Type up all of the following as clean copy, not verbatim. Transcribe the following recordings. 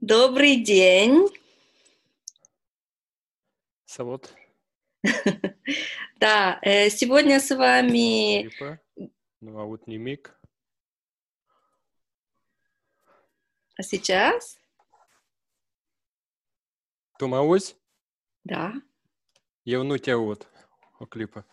Добрый день. Савод. Да, сегодня с вами... А сейчас? Тумаусь? Да. Я внутя вот о клипа.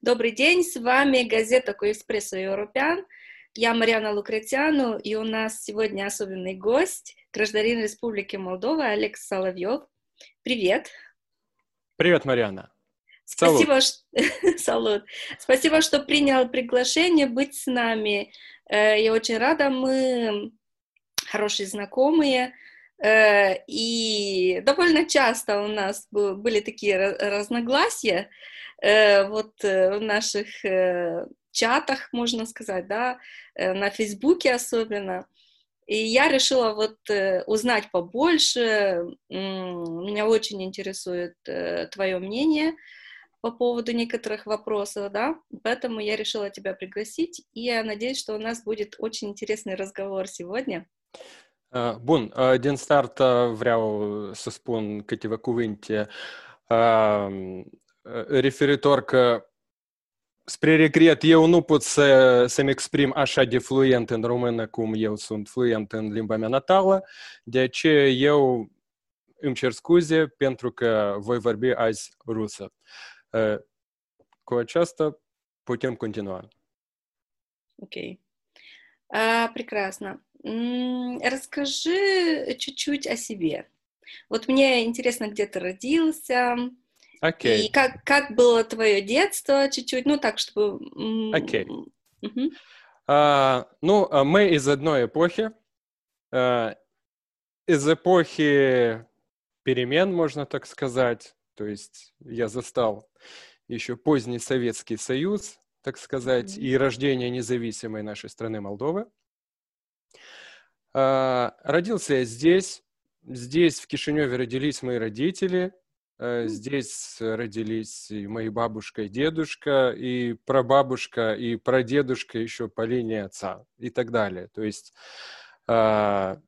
Добрый день, с вами газета «Коэкспрессо Европеан». Я Марьяна Лукрецияну, и у нас сегодня особенный гость, гражданин Республики Молдова Алекс Соловьёв. Привет. Привет, Марьяна. Спасибо, салут. Спасибо, что принял приглашение быть с нами. Я очень рада, мы хорошие знакомые. И довольно часто у нас были такие разногласия вот в наших чатах, можно сказать, да, на Фейсбуке особенно. И я решила вот узнать побольше. Меня очень интересует твое мнение по поводу некоторых вопросов, да, поэтому я решила тебя пригласить, и я надеюсь, что у нас будет очень интересный разговор сегодня. Bun, din start vreau să spun câteva cuvinte referitor că, spre regret, eu nu pot să-mi exprim așa de fluent în română cum eu sunt fluent în limba mea natală, de aceea eu îmi cer scuze pentru că voi vorbi azi rusă. Cu aceasta putem continua. Ok. Прекрасно. Расскажи чуть-чуть о себе. Вот мне интересно, где ты родился, и как было твое детство, чуть-чуть, ну так, чтобы... Окей. Ну, мы из одной эпохи, из эпохи перемен, можно так сказать, то есть я застал еще поздний Советский Союз, так сказать, и рождение независимой нашей страны Молдовы. Родился я здесь в Кишиневе родились мои родители, здесь родились и мои бабушка, и дедушка, и прабабушка, и прадедушка еще по линии отца и так далее. То есть я,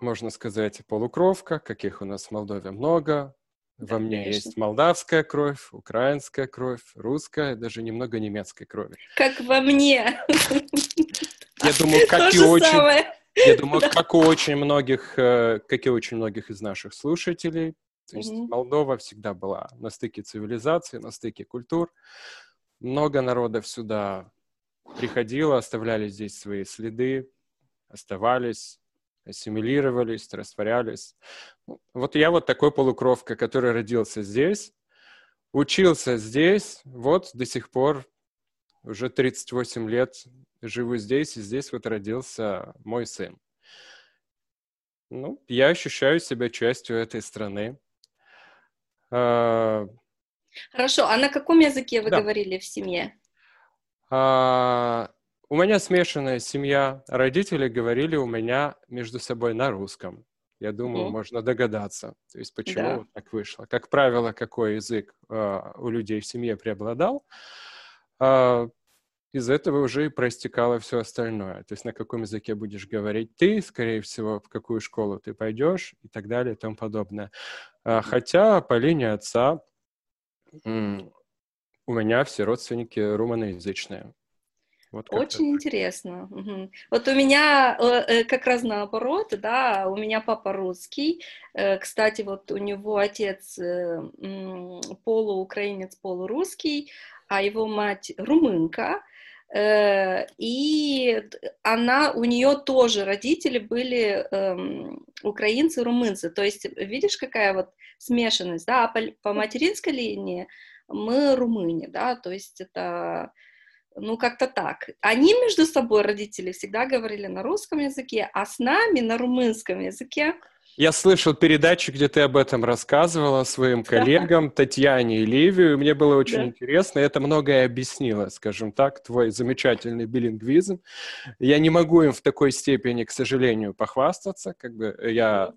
можно сказать, полукровка, каких у нас в Молдове много. Во мне есть молдавская кровь, украинская кровь, русская, даже немного немецкой крови. Как во мне. Я думаю, как и очень многих из наших слушателей, то есть Молдова всегда была на стыке цивилизации, на стыке культур. Много народов сюда приходило, оставляли здесь свои следы, оставались, ассимилировались, растворялись. Вот я вот такой полукровка, который родился здесь, учился здесь, вот до сих пор уже 38 лет живу здесь, и здесь вот родился мой сын. Ну, я ощущаю себя частью этой страны. Хорошо, а на каком языке вы говорили в семье? У меня смешанная семья. Родители говорили у меня между собой на русском. Я думаю, можно догадаться, то есть почему вот так вышло. Как правило, какой язык у людей в семье преобладал, из этого уже и проистекало все остальное. То есть на каком языке будешь говорить ты, скорее всего, в какую школу ты пойдешь и так далее и тому подобное. Хотя по линии отца у меня все родственники румыноязычные. Вот очень интересно. Угу. Вот у меня как раз наоборот, да, у меня папа русский. Кстати, вот у него отец полуукраинец, полурусский, а его мать румынка, и у нее тоже родители были украинцы, румынцы, то есть видишь, какая вот смешанность, да, по материнской линии мы румыне, да, то есть это, ну, как-то так. Они между собой, родители, всегда говорили на русском языке, а с нами на румынском языке. Я слышал передачу, где ты об этом рассказывала своим коллегам, Татьяне и Ливию, мне было очень интересно, это многое объяснило, скажем так, твой замечательный билингвизм. Я не могу им в такой степени, к сожалению, похвастаться, как бы я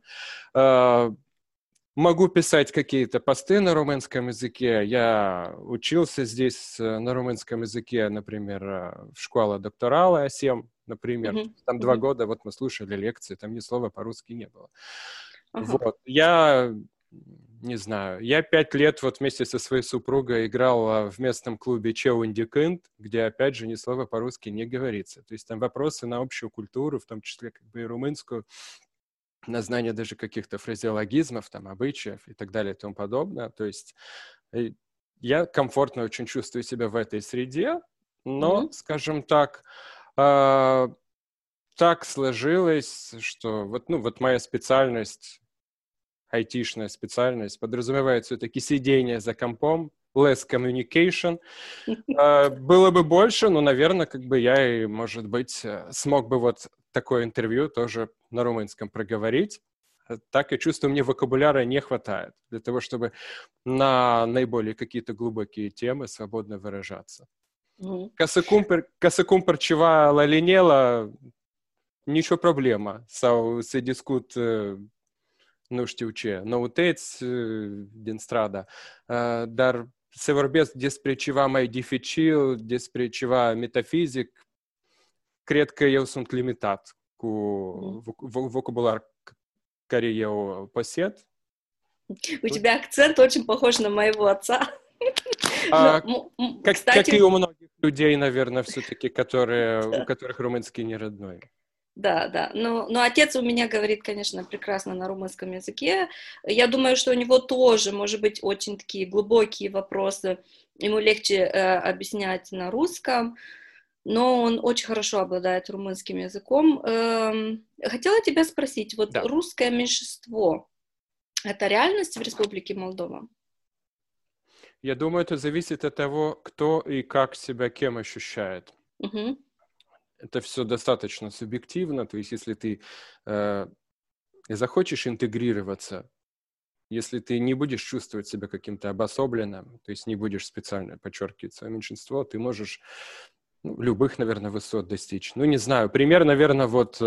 Могу писать какие-то посты на румынском языке. Я учился здесь на румынском языке, например, в школе докторала АСЕМ, например. Там 2 года, вот мы слушали лекции, там ни слова по-русски не было. Вот. Я, не знаю, я 5 лет вот вместе со своей супругой играл в местном клубе Чеу Инди Кынт, где, опять же, ни слова по-русски не говорится. То есть там вопросы на общую культуру, в том числе как бы и румынскую, на знание даже каких-то фразеологизмов, там, обычаев и так далее и тому подобное. То есть я комфортно очень чувствую себя в этой среде, но, скажем так, так сложилось, что вот, ну, вот моя специальность, айтишная специальность, подразумевает все-таки сидение за компом, less communication. Было бы больше, но, наверное, как бы я и, может быть, смог бы вот такое интервью тоже на румынском проговорить. Так и чувствую, мне вокабуляра не хватает для того, чтобы на наиболее какие-то глубокие темы свободно выражаться. Ca să cumpăr ceva la Linela, nicio problemă. Sau să discut, nu știu ce, noutăți din stradă. Dar să vorbesc despre ceva mai dificil, despre ceva metafizic, cred că eu sunt limitat cu vocabular care eu posed. У тебя акцент очень похож на моего отца. Кстати, как и у многих людей, наверное, все-таки, у которых румынский не родной. Да, да. Но отец у меня говорит, конечно, прекрасно на румынском языке. Я думаю, что у него тоже, может быть, очень такие глубокие вопросы. Ему легче объяснять на русском. Но он очень хорошо обладает румынским языком. Хотела тебя спросить, вот русское меньшинство, это реальность в Республике Молдова? Я думаю, это зависит от того, кто и как себя кем ощущает. Это все достаточно субъективно. То есть, если ты захочешь интегрироваться, если ты не будешь чувствовать себя каким-то обособленным, то есть не будешь специально подчеркивать свое меньшинство, ты можешь любых, наверное, высот достичь. Ну, не знаю, пример, наверное, вот...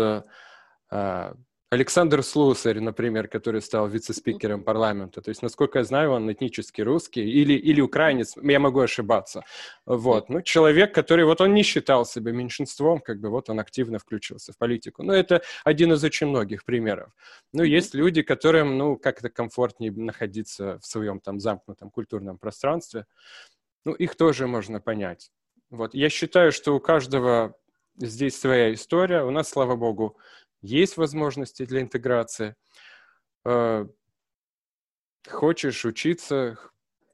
Александр Слусарь, например, который стал вице-спикером парламента, то есть, насколько я знаю, он этнически русский или украинец, я могу ошибаться, вот, ну, человек, который, вот, он не считал себя меньшинством, как бы, вот, он активно включился в политику, ну, это один из очень многих примеров, ну, есть люди, которым, ну, как-то комфортнее находиться в своем, там, замкнутом культурном пространстве, ну, их тоже можно понять, вот, я считаю, что у каждого здесь своя история, у нас, слава богу, есть возможности для интеграции. Хочешь учиться,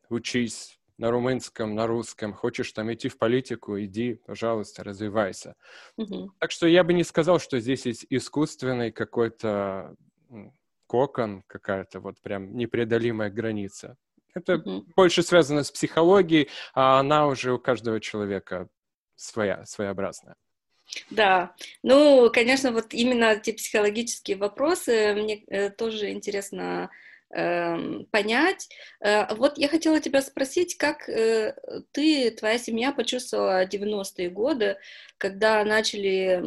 учись на румынском, на русском. Хочешь там идти в политику, иди, пожалуйста, развивайся. Так что я бы не сказал, что здесь есть искусственный какой-то кокон, какая-то вот прям непреодолимая граница. Это больше связано с психологией, а она уже у каждого человека своя, своеобразная. Да, ну, конечно, вот именно эти психологические вопросы мне тоже интересно понять. Вот я хотела тебя спросить, как ты, твоя семья почувствовала 90-е годы, когда начали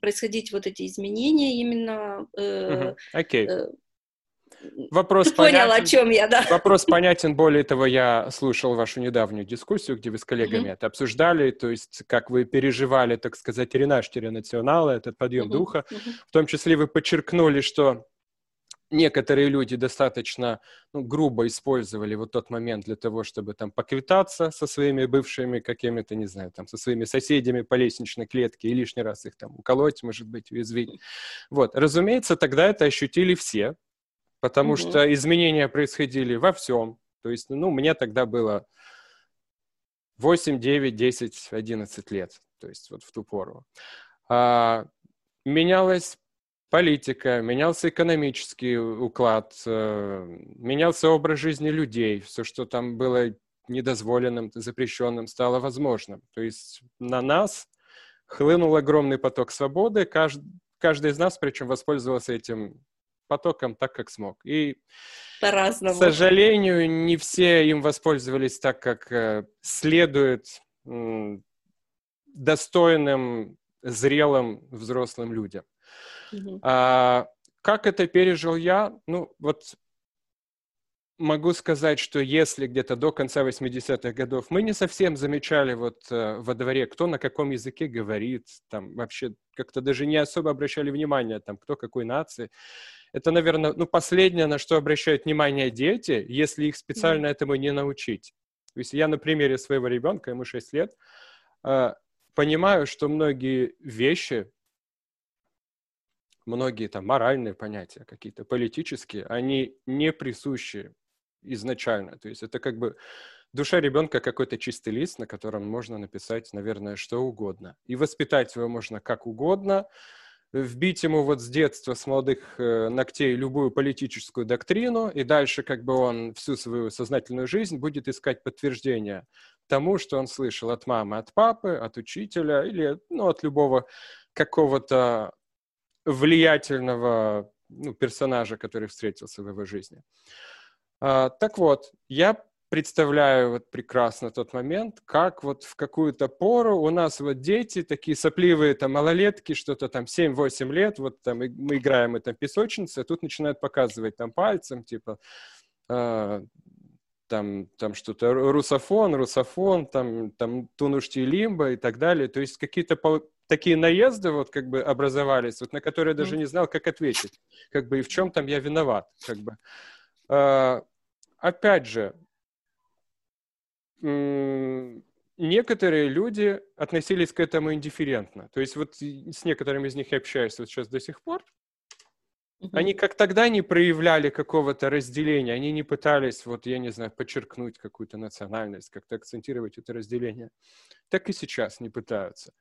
происходить вот эти изменения именно... Вопрос понятен. Понял, о чем я, да. Вопрос понятен. Более того, я слушал вашу недавнюю дискуссию, где вы с коллегами это обсуждали, то есть как вы переживали, так сказать, ренаштере национала, этот подъем духа. В том числе вы подчеркнули, что некоторые люди достаточно грубо использовали вот тот момент для того, чтобы там поквитаться со своими бывшими какими-то, не знаю, там, со своими соседями по лестничной клетке и лишний раз их там уколоть, может быть, уязвить. Вот. Разумеется, тогда это ощутили все. Потому что изменения происходили во всем. То есть, ну, мне тогда было 8, 9, 10, 11 лет. То есть, вот в ту пору. Менялась политика, менялся экономический уклад, менялся образ жизни людей. Все, что там было недозволенным, запрещенным, стало возможным. То есть, на нас хлынул огромный поток свободы. Каждый из нас, причем, воспользовался этим потоком так, как смог. И, по-разному, к сожалению, не все им воспользовались так, как следует достойным, зрелым, взрослым людям. Как это пережил я? Ну, вот могу сказать, что если где-то до конца 80-х годов мы не совсем замечали вот во дворе, кто на каком языке говорит, там вообще как-то даже не особо обращали внимание, там, кто какой нации. Это, наверное, ну, последнее, на что обращают внимание дети, если их специально этому не научить. То есть я на примере своего ребенка, ему 6 лет, понимаю, что многие вещи, многие там моральные понятия какие-то, политические, они не присущи изначально. То есть это как бы душа ребенка какой-то чистый лист, на котором можно написать, наверное, что угодно. И воспитать его можно как угодно, вбить ему вот с детства, с молодых ногтей любую политическую доктрину, и дальше как бы он всю свою сознательную жизнь будет искать подтверждение тому, что он слышал от мамы, от папы, от учителя или, ну, от любого какого-то влиятельного, ну, персонажа, который встретился в его жизни. Так вот, я представляю вот прекрасно тот момент, как вот в какую-то пору у нас вот дети, такие сопливые там малолетки, что-то там 7-8 лет, вот там мы играем, это песочница, тут начинают показывать там пальцем, типа там что-то русофон, там тунушти лимба и так далее. То есть какие-то такие наезды вот как бы образовались, вот на которые я даже не знал, как ответить, как бы и в чем там я виноват, как бы. Опять же, некоторые люди относились к этому индифферентно. То есть вот с некоторыми из них я общаюсь вот сейчас до сих пор. Они как тогда не проявляли какого-то разделения, они не пытались, вот я не знаю, подчеркнуть какую-то национальность, как-то акцентировать это разделение. Так и сейчас не пытаются.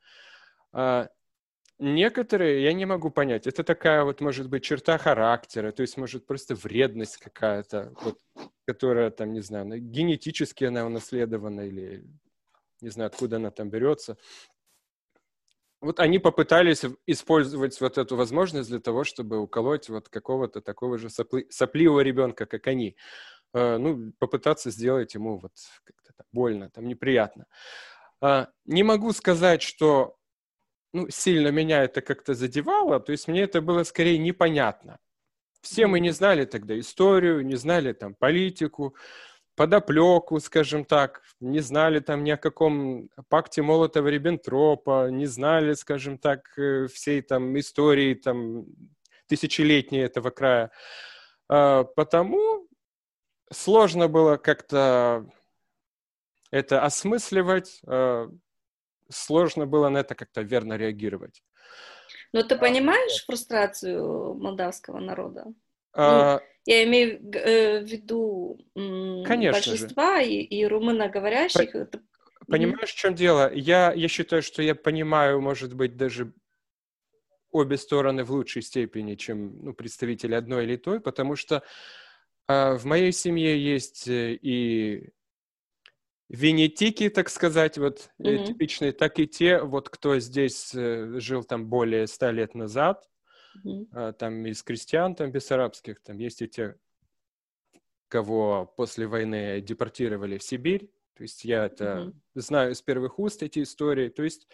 Некоторые, я не могу понять, это такая вот, может быть, черта характера, то есть, может, просто вредность какая-то, вот, которая там, не знаю, генетически она унаследована или не знаю, откуда она там берется. Вот они попытались использовать вот эту возможность для того, чтобы уколоть вот какого-то такого же сопливого ребенка, как они. Ну, попытаться сделать ему вот как-то там больно, там неприятно. Не могу сказать, что, ну, сильно меня это как-то задевало, то есть мне это было скорее непонятно. Все мы не знали тогда историю, не знали там политику, подоплеку, скажем так, не знали там ни о каком пакте Молотова-Риббентропа, не знали, скажем так, всей там истории там тысячелетней этого края. Потому сложно было как-то это осмысливать, сложно было на это как-то верно реагировать. Но ты понимаешь фрустрацию молдавского народа? Я имею в виду большинства и румыноговорящих. Понимаешь, в чем дело? Я считаю, что я понимаю, может быть, даже обе стороны в лучшей степени, чем, ну, представители одной или той, потому что в моей семье есть и венетики, так сказать, вот типичные, так и те, вот кто здесь жил там более 100 лет назад, там из крестьян там бессарабских, там есть и те, кого после войны депортировали в Сибирь, то есть я это знаю из первых уст, эти истории, то есть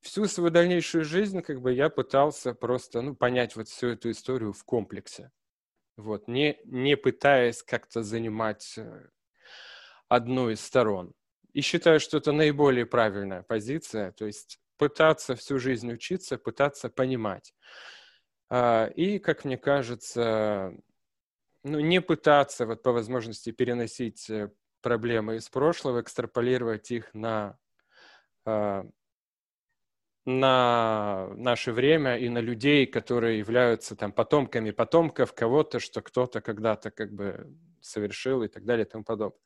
всю свою дальнейшую жизнь как бы я пытался просто, ну, понять вот всю эту историю в комплексе. Вот, не пытаясь как-то занимать одну из сторон. И считаю, что это наиболее правильная позиция, то есть пытаться всю жизнь учиться, пытаться понимать. И, как мне кажется, ну, не пытаться вот по возможности переносить проблемы из прошлого, экстраполировать их на наше время и на людей, которые являются там потомками потомков кого-то, что кто-то когда-то как бы совершил и так далее и тому подобное.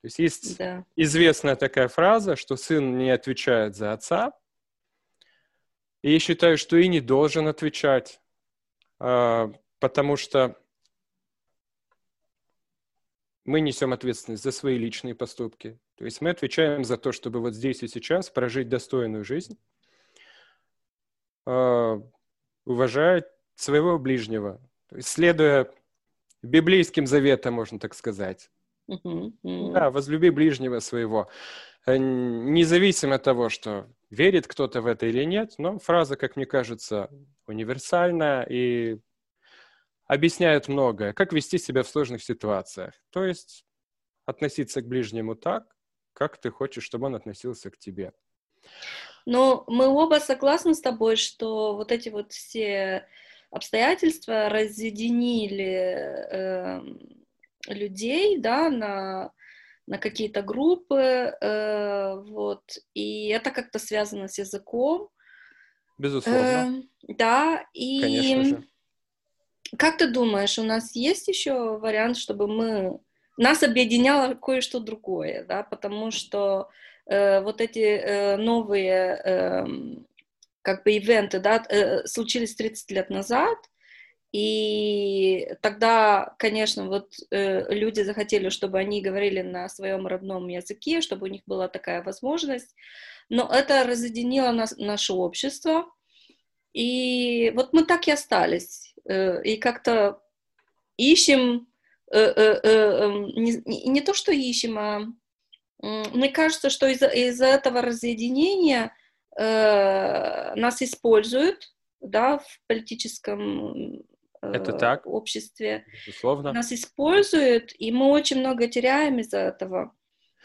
То есть есть известная такая фраза, что сын не отвечает за отца, и я считаю, что и не должен отвечать, потому что мы несем ответственность за свои личные поступки. То есть мы отвечаем за то, чтобы вот здесь и сейчас прожить достойную жизнь, уважая своего ближнего, то есть, следуя библейским заветам, можно так сказать. Да, возлюби ближнего своего, независимо от того, что Верит кто-то в это или нет, но фраза, как мне кажется, универсальная и объясняет многое. Как вести себя в сложных ситуациях. То есть относиться к ближнему так, как ты хочешь, чтобы он относился к тебе. Но мы оба согласны с тобой, что вот эти вот все обстоятельства разъединили людей, да, на какие-то группы, вот, и это как-то связано с языком. Безусловно. Да, и... Конечно же. Как ты думаешь, у нас есть еще вариант, чтобы нас объединяло кое-что другое, да, потому что вот эти новые как бы ивенты, да, случились 30 лет назад, и тогда, конечно, вот люди захотели, чтобы они говорили на своем родном языке, чтобы у них была такая возможность, но это разъединило наше общество, и вот мы так и остались, и как-то ищем, не то что ищем, а мне кажется, что из-за этого разъединения нас используют, да, в политическом это так. Обществе. Безусловно. Нас используют, и мы очень много теряем из-за этого.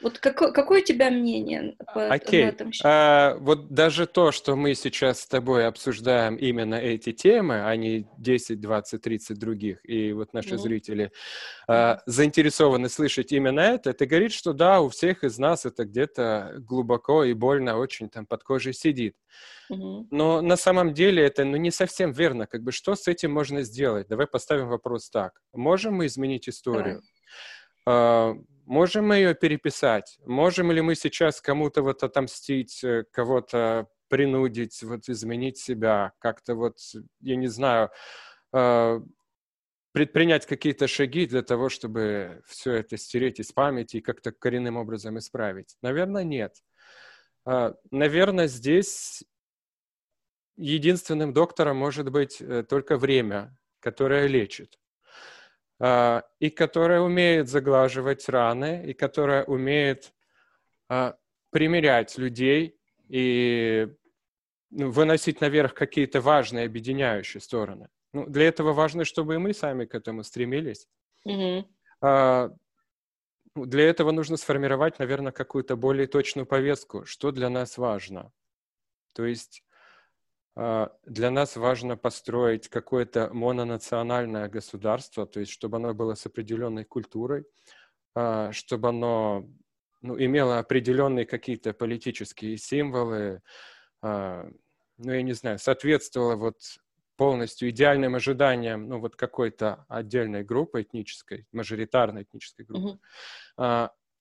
Вот какое у тебя мнение об этом? Вот даже то, что мы сейчас с тобой обсуждаем именно эти темы, а не 10, 20, 30 других, и вот наши зрители заинтересованы слышать именно это говорит, что да, у всех из нас это где-то глубоко и больно очень там под кожей сидит. Но на самом деле это не совсем верно. Как бы что с этим можно сделать? Давай поставим вопрос так. Можем мы изменить историю? Можем мы ее переписать? Можем ли мы сейчас кому-то вот отомстить, кого-то принудить, вот изменить себя, как-то вот, я не знаю, предпринять какие-то шаги для того, чтобы все это стереть из памяти и как-то коренным образом исправить? Наверное, нет. Наверное, здесь единственным доктором может быть только время, которое лечит. И которая умеет заглаживать раны, и которая умеет примирять людей и выносить наверх какие-то важные объединяющие стороны. Ну, для этого важно, чтобы и мы сами к этому стремились. Для этого нужно сформировать, наверное, какую-то более точную повестку, что для нас важно. То есть... Для нас важно построить какое-то мононациональное государство, то есть чтобы оно было с определенной культурой, чтобы оно имело определенные какие-то политические символы, я не знаю, соответствовало вот полностью идеальным ожиданиям вот какой-то отдельной группы этнической, мажоритарной этнической группы.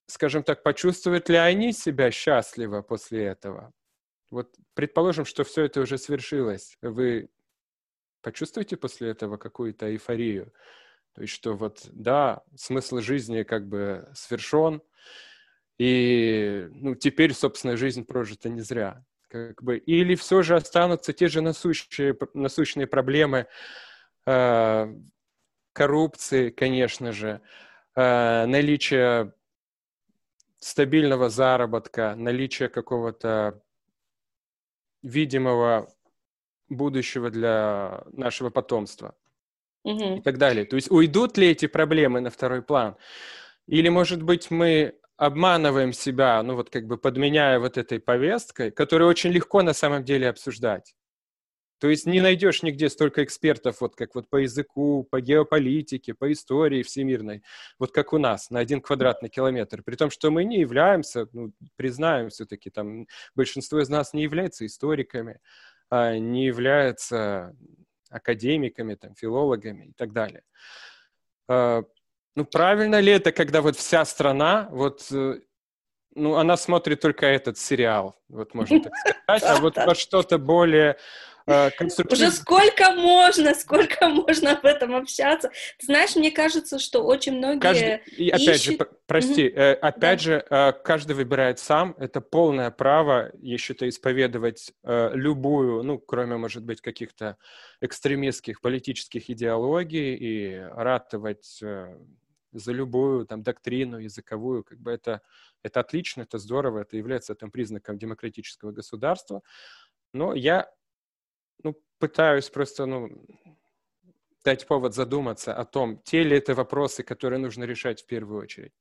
Скажем так, почувствуют ли они себя счастливо после этого? Вот предположим, что все это уже свершилось. Вы почувствуете после этого какую-то эйфорию? То есть, что вот, да, смысл жизни как бы свершен, и теперь, собственно, жизнь прожита не зря. Как бы. Или все же останутся те же насущные проблемы коррупции, конечно же, наличие стабильного заработка, наличие какого-то видимого будущего для нашего потомства и так далее. То есть уйдут ли эти проблемы на второй план? Или, может быть, мы обманываем себя, подменяя вот этой повесткой, которую очень легко на самом деле обсуждать. То есть не найдешь нигде столько экспертов, как по языку, по геополитике, по истории всемирной, как у нас, на 1 квадратный километр. При том, что мы не являемся, признаем все-таки, там большинство из нас не является историками, не является академиками, там, филологами и так далее. Правильно ли это, когда вся страна, она смотрит только этот сериал, можно так сказать, а во что-то более... Уже сколько можно об этом общаться. Ты знаешь, мне кажется, что очень многие каждый выбирает сам. Это полное право, я считаю, исповедовать любую, кроме, может быть, каких-то экстремистских политических идеологий и ратовать за любую там доктрину языковую, как бы это отлично, это здорово, это является там признаком демократического государства. Но я пытаюсь просто дать повод задуматься о том, те ли это вопросы, которые нужно решать в первую очередь.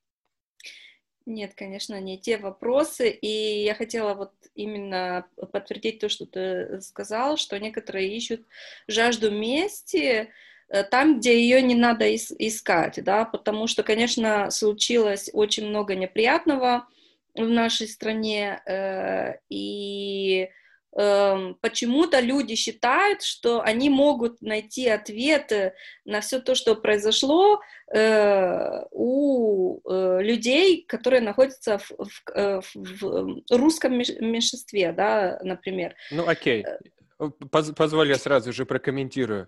Нет, конечно, не те вопросы, и я хотела вот именно подтвердить то, что ты сказал, что некоторые ищут жажду мести там, где ее не надо искать, да, потому что, конечно, случилось очень много неприятного в нашей стране, и почему-то люди считают, что они могут найти ответы на все то, что произошло у людей, которые находятся в русском меньшинстве, да, например. Ну, окей. Позволь, я сразу же прокомментирую.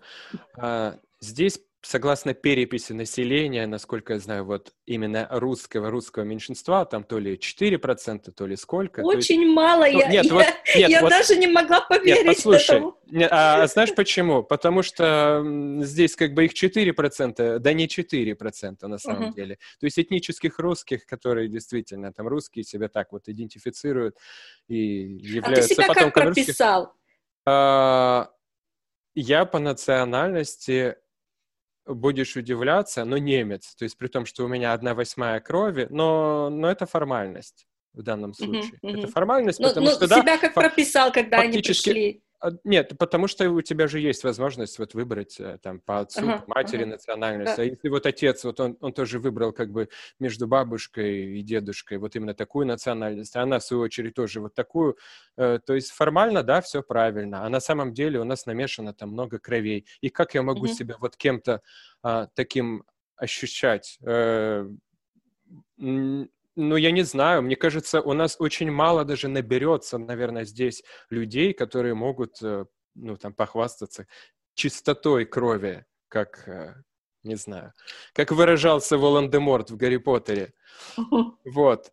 Здесь, согласно переписи населения, насколько я знаю, вот именно русского меньшинства, там то ли 4%, то ли сколько. Очень то есть... мало, ну, я даже не могла поверить этому. Нет, а знаешь почему? Потому что здесь как бы их 4%, да не 4% на самом деле. То есть этнических русских, которые действительно там русские себя так вот идентифицируют и являются потомками русских. А ты себя как прописал? Я по национальности... будешь удивляться, но немец. То есть при том, что у меня 1/8 крови, но это формальность в данном случае. Это формальность, потому что... Но себя как прописал, когда они пришли. Нет, потому что у тебя же есть возможность вот выбрать там по отцу, по матери национальность. Да. А если вот отец, вот он тоже выбрал как бы между бабушкой и дедушкой вот именно такую национальность, а она в свою очередь тоже вот такую. То есть формально, да, все правильно, а на самом деле у нас намешано там много кровей. И как я могу себя вот кем-то таким ощущать? Я не знаю. Мне кажется, у нас очень мало даже наберется, наверное, здесь людей, которые могут, похвастаться чистотой крови, как, не знаю, как выражался Волан-де-Морт в «Гарри Поттере». Вот.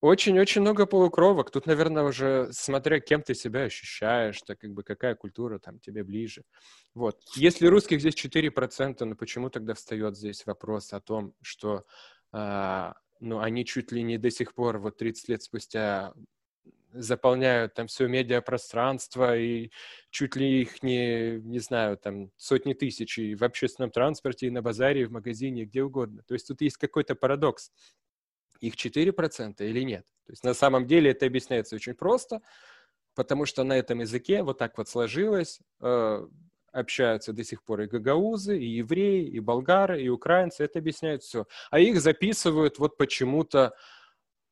Очень-очень много полукровок. Тут, наверное, уже смотря, кем ты себя ощущаешь, так как бы какая культура там тебе ближе. Вот. Если русских здесь 4%, почему тогда встает здесь вопрос о том, что они чуть ли не до сих пор, вот 30 лет спустя, заполняют там все медиапространство, и чуть ли их не знаю, сотни тысяч и в общественном транспорте, и на базаре, и в магазине, и где угодно. То есть тут есть какой-то парадокс. Их 4% или нет? То есть на самом деле это объясняется очень просто, потому что на этом языке вот так вот сложилось... Общаются до сих пор и гагаузы, и евреи, и болгары, и украинцы. Это объясняет все. А их записывают вот почему-то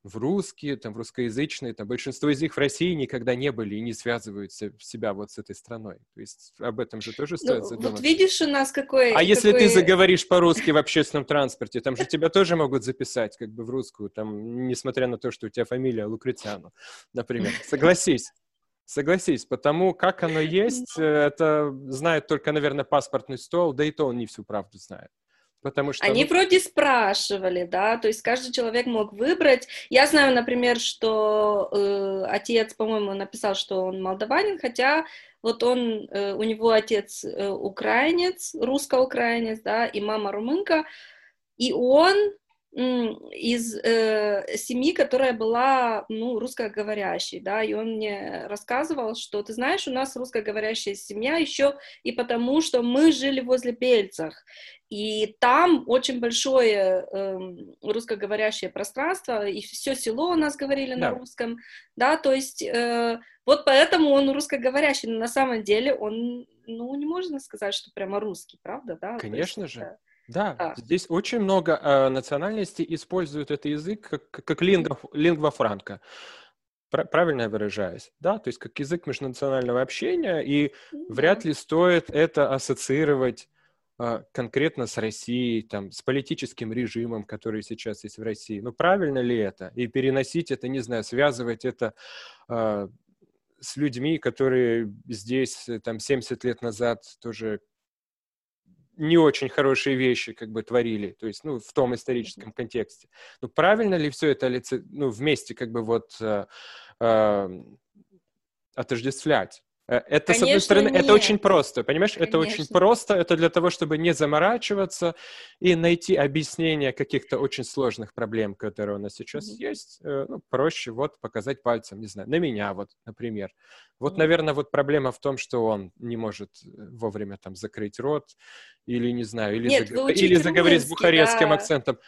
в русские, там, в русскоязычные. Там, большинство из них в России никогда не были и не связывают себя вот с этой страной. То есть об этом же тоже стоит задуматься. Вот видишь у нас если ты заговоришь по-русски в общественном транспорте, там же тебя тоже могут записать как бы в русскую, там, несмотря на то, что у тебя фамилия Лукрецияну, например. Согласись, потому как оно есть, это знает только, наверное, паспортный стол, да и то он не всю правду знает. Потому что... Они вроде спрашивали, да, то есть каждый человек мог выбрать. Я знаю, например, что отец, по-моему, написал, что он молдаванин, хотя вот у него отец украинец, русско-украинец, да, и мама румынка, и он... из семьи, которая была, русскоговорящей, да, и он мне рассказывал, что, ты знаешь, у нас русскоговорящая семья еще и потому, что мы жили возле Бельцах, и там очень большое русскоговорящее пространство, и все село у нас говорили на русском, да, то есть вот поэтому он русскоговорящий, но на самом деле он, не можно сказать, что прямо русский, правда, да? Конечно же. Это... Да, здесь очень много национальностей используют этот язык как лингва франка, правильно я выражаюсь, да, то есть как язык межнационального общения, и вряд ли стоит это ассоциировать конкретно с Россией, там, с политическим режимом, который сейчас есть в России. Правильно ли это? И переносить это, не знаю, связывать это... с людьми, которые здесь, там, 70 лет назад тоже... не очень хорошие вещи как бы творили, то есть, в том историческом контексте. Правильно ли все это вместе как бы вот отождествлять? Это, конечно, с одной стороны, нет. Это очень просто, понимаешь? Конечно. Это очень просто, это для того, чтобы не заморачиваться и найти объяснение каких-то очень сложных проблем, которые у нас сейчас есть. Ну, проще вот показать пальцем, не знаю, на меня вот, например. Вот, наверное, вот проблема в том, что он не может вовремя там закрыть рот или, не знаю, или, нет, или заговорить с бухарестским акцентом.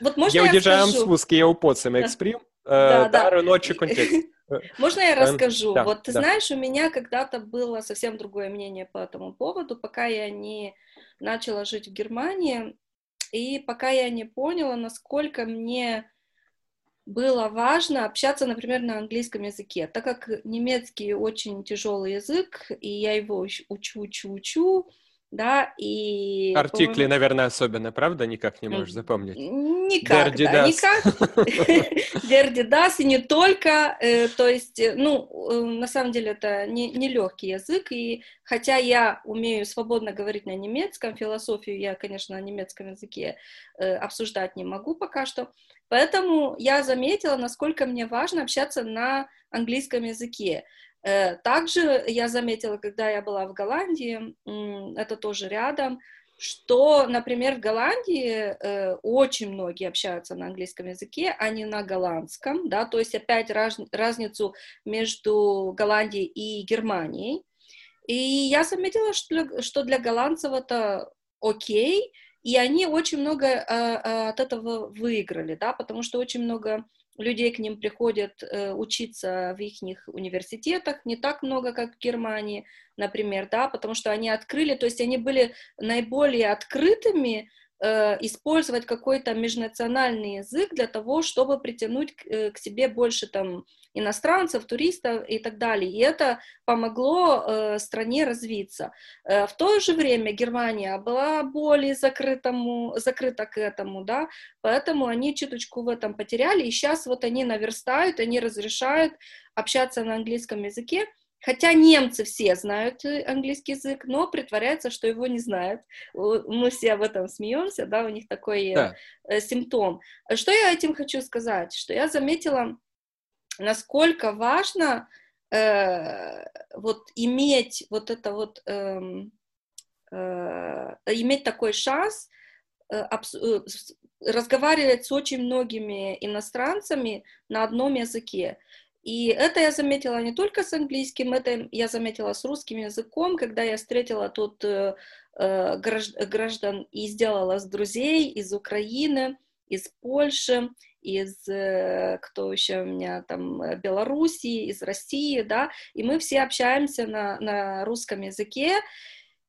Вот можно я удержаем спуск, я упоцем эксприм. Дару ночи контекст. Можно я расскажу? Да, вот ты знаешь, у меня когда-то было совсем другое мнение по этому поводу, пока я не начала жить в Германии, и пока я не поняла, насколько мне было важно общаться, например, на английском языке, так как немецкий очень тяжелый язык, и я его учу, да, и... Артикли, наверное, особенно, правда, никак не можешь запомнить? Никак, да, никак. Дердидас, и не только, то есть, ну, на самом деле, это нелегкий язык, и хотя я умею свободно говорить на немецком, философию я, конечно, на немецком языке обсуждать не могу пока что, поэтому я заметила, насколько мне важно общаться на английском языке. Также я заметила, когда я была в Голландии, это тоже рядом, что, например, в Голландии очень многие общаются на английском языке, а не на голландском, да, то есть опять разницу между Голландией и Германией. И я заметила, что для голландцев это окей, и они очень много от этого выиграли, да, потому что очень много людей к ним приходят учиться в их университетах, не так много, как в Германии, например, да, потому что они открыли, то есть они были наиболее открытыми использовать какой-то межнациональный язык для того, чтобы притянуть к себе больше там иностранцев, туристов и так далее. И это помогло стране развиться. В то же время Германия была более закрыта к этому, да, поэтому они чуточку в этом потеряли, и сейчас вот они наверстают, они разрешают общаться на английском языке. Хотя немцы все знают английский язык, но притворяются, что его не знают. Мы все об этом смеемся, да, у них такой симптом. Что я этим хочу сказать? Что я заметила, насколько важно вот иметь вот это вот, иметь такой шанс разговаривать с очень многими иностранцами на одном языке. И это я заметила не только с английским, это я заметила с русским языком, когда я встретила тут граждан и сделала с друзей из Украины, из Польши, из, кто еще у меня там, Белоруссии, из России, да, и мы все общаемся на русском языке.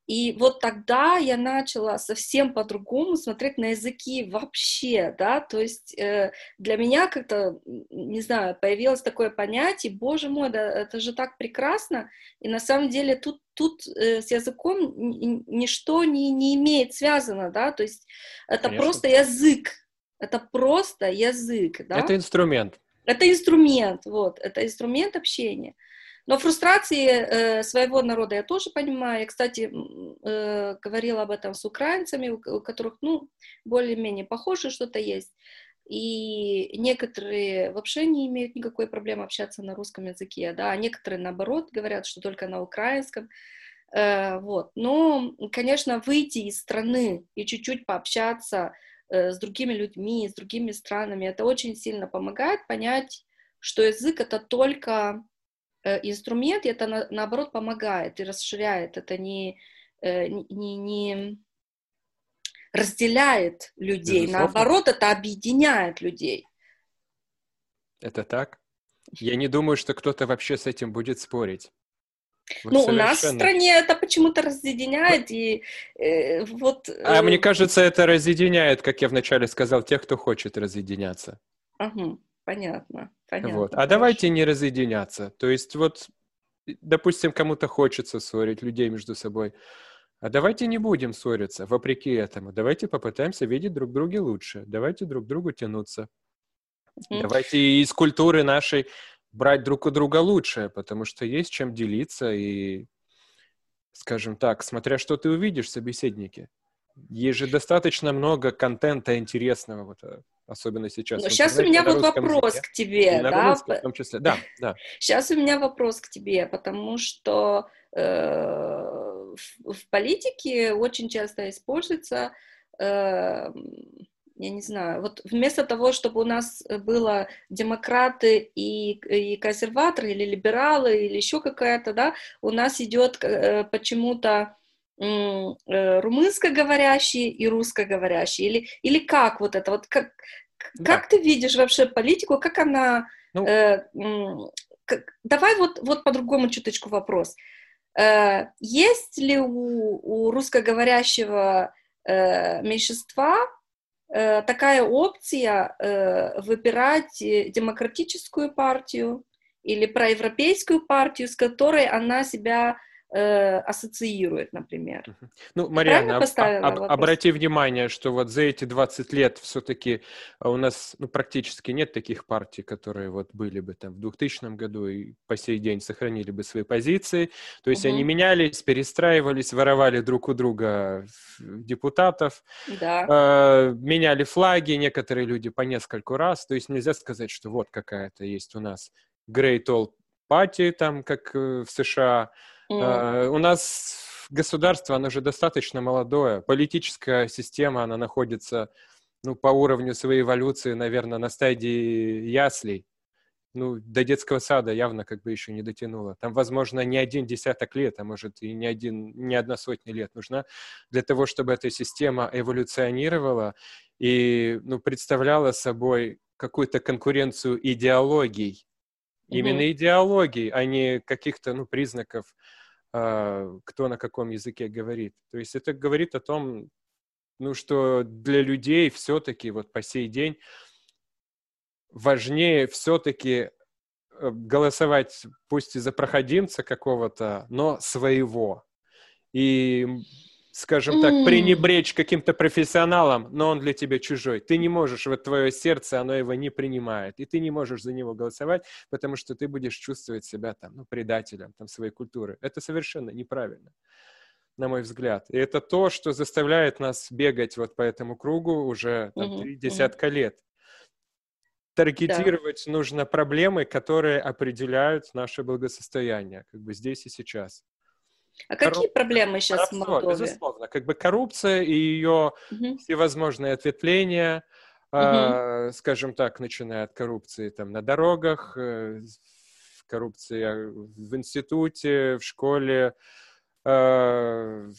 И вот тогда я начала совсем по-другому смотреть на языки вообще, да, то есть для меня как-то, не знаю, появилось такое понятие, боже мой, да, это же так прекрасно, и на самом деле тут с языком ничто не имеет связано, да, то есть это Конечно. Просто язык, да. Это инструмент. Вот, это инструмент общения. Но фрустрации своего народа я тоже понимаю. Я, кстати, говорила об этом с украинцами, у которых, ну, более-менее похоже что-то есть. И некоторые вообще не имеют никакой проблемы общаться на русском языке, да, а некоторые, наоборот, говорят, что только на украинском. Вот. Но, конечно, выйти из страны и чуть-чуть пообщаться с другими людьми, с другими странами, это очень сильно помогает понять, что язык — это только... инструмент, и это, наоборот, помогает и расширяет, это не разделяет людей, Безусловно. Наоборот, это объединяет людей. Это так? Я не думаю, что кто-то вообще с этим будет спорить. Вот ну, совершенно... у нас в стране это почему-то разъединяет, вот. И вот... мне кажется, это разъединяет, как я вначале сказал, тех, кто хочет разъединяться. Ага. Понятно. Вот. А давайте не разъединяться. То есть вот, допустим, кому-то хочется ссорить людей между собой. А давайте не будем ссориться, вопреки этому. Давайте попытаемся видеть друг друга лучше. Давайте друг к другу тянуться. Давайте из культуры нашей брать друг у друга лучшее, потому что есть чем делиться. И, скажем так, смотря что ты увидишь, собеседники, есть же достаточно много контента интересного вот особенно сейчас. Но сейчас у меня вот вопрос к тебе, да? В том числе. Да, да. Сейчас у меня вопрос к тебе, потому что в политике очень часто используется, я не знаю, вот вместо того, чтобы у нас было демократы и консерваторы, или либералы, или еще какая-то, да, у нас идет почему-то румынскоговорящие и русскоговорящие, или как вот это, вот как ты видишь вообще политику, как она, давай вот по-другому чуточку вопрос, есть ли у русскоговорящего меньшинства такая опция выбирать демократическую партию или проевропейскую партию, с которой она себя ассоциирует, например. Ну, Марьяна, обрати внимание, что вот за эти 20 лет все-таки у нас практически нет таких партий, которые вот были бы там в 2000 году и по сей день сохранили бы свои позиции. То есть они менялись, перестраивались, воровали друг у друга депутатов, меняли флаги, некоторые люди по нескольку раз. То есть нельзя сказать, что вот какая-то есть у нас Great Old Party, там, как в США. У нас государство, оно же достаточно молодое. Политическая система, она находится, по уровню своей эволюции, наверное, на стадии яслей. До детского сада явно еще не дотянуло. Там, возможно, не один десяток лет, а может и не одна сотня лет нужна для того, чтобы эта система эволюционировала и представляла собой какую-то конкуренцию идеологий. Именно идеологий, а не каких-то признаков, кто на каком языке говорит. То есть это говорит о том, что для людей все-таки вот по сей день важнее все-таки голосовать пусть и за проходимца какого-то, но своего. И, скажем так, пренебречь каким-то профессионалом, но он для тебя чужой. Ты не можешь, вот твое сердце, оно его не принимает, и ты не можешь за него голосовать, потому что ты будешь чувствовать себя там, предателем там, своей культуры. Это совершенно неправильно, на мой взгляд. И это то, что заставляет нас бегать вот по этому кругу уже три десятка лет. Таргетировать нужно проблемы, которые определяют наше благосостояние, здесь и сейчас. А какие проблемы сейчас в Молдове? Безусловно, коррупция и ее всевозможные ответвления, скажем так, начиная от коррупции там на дорогах, коррупции в институте, в школе, в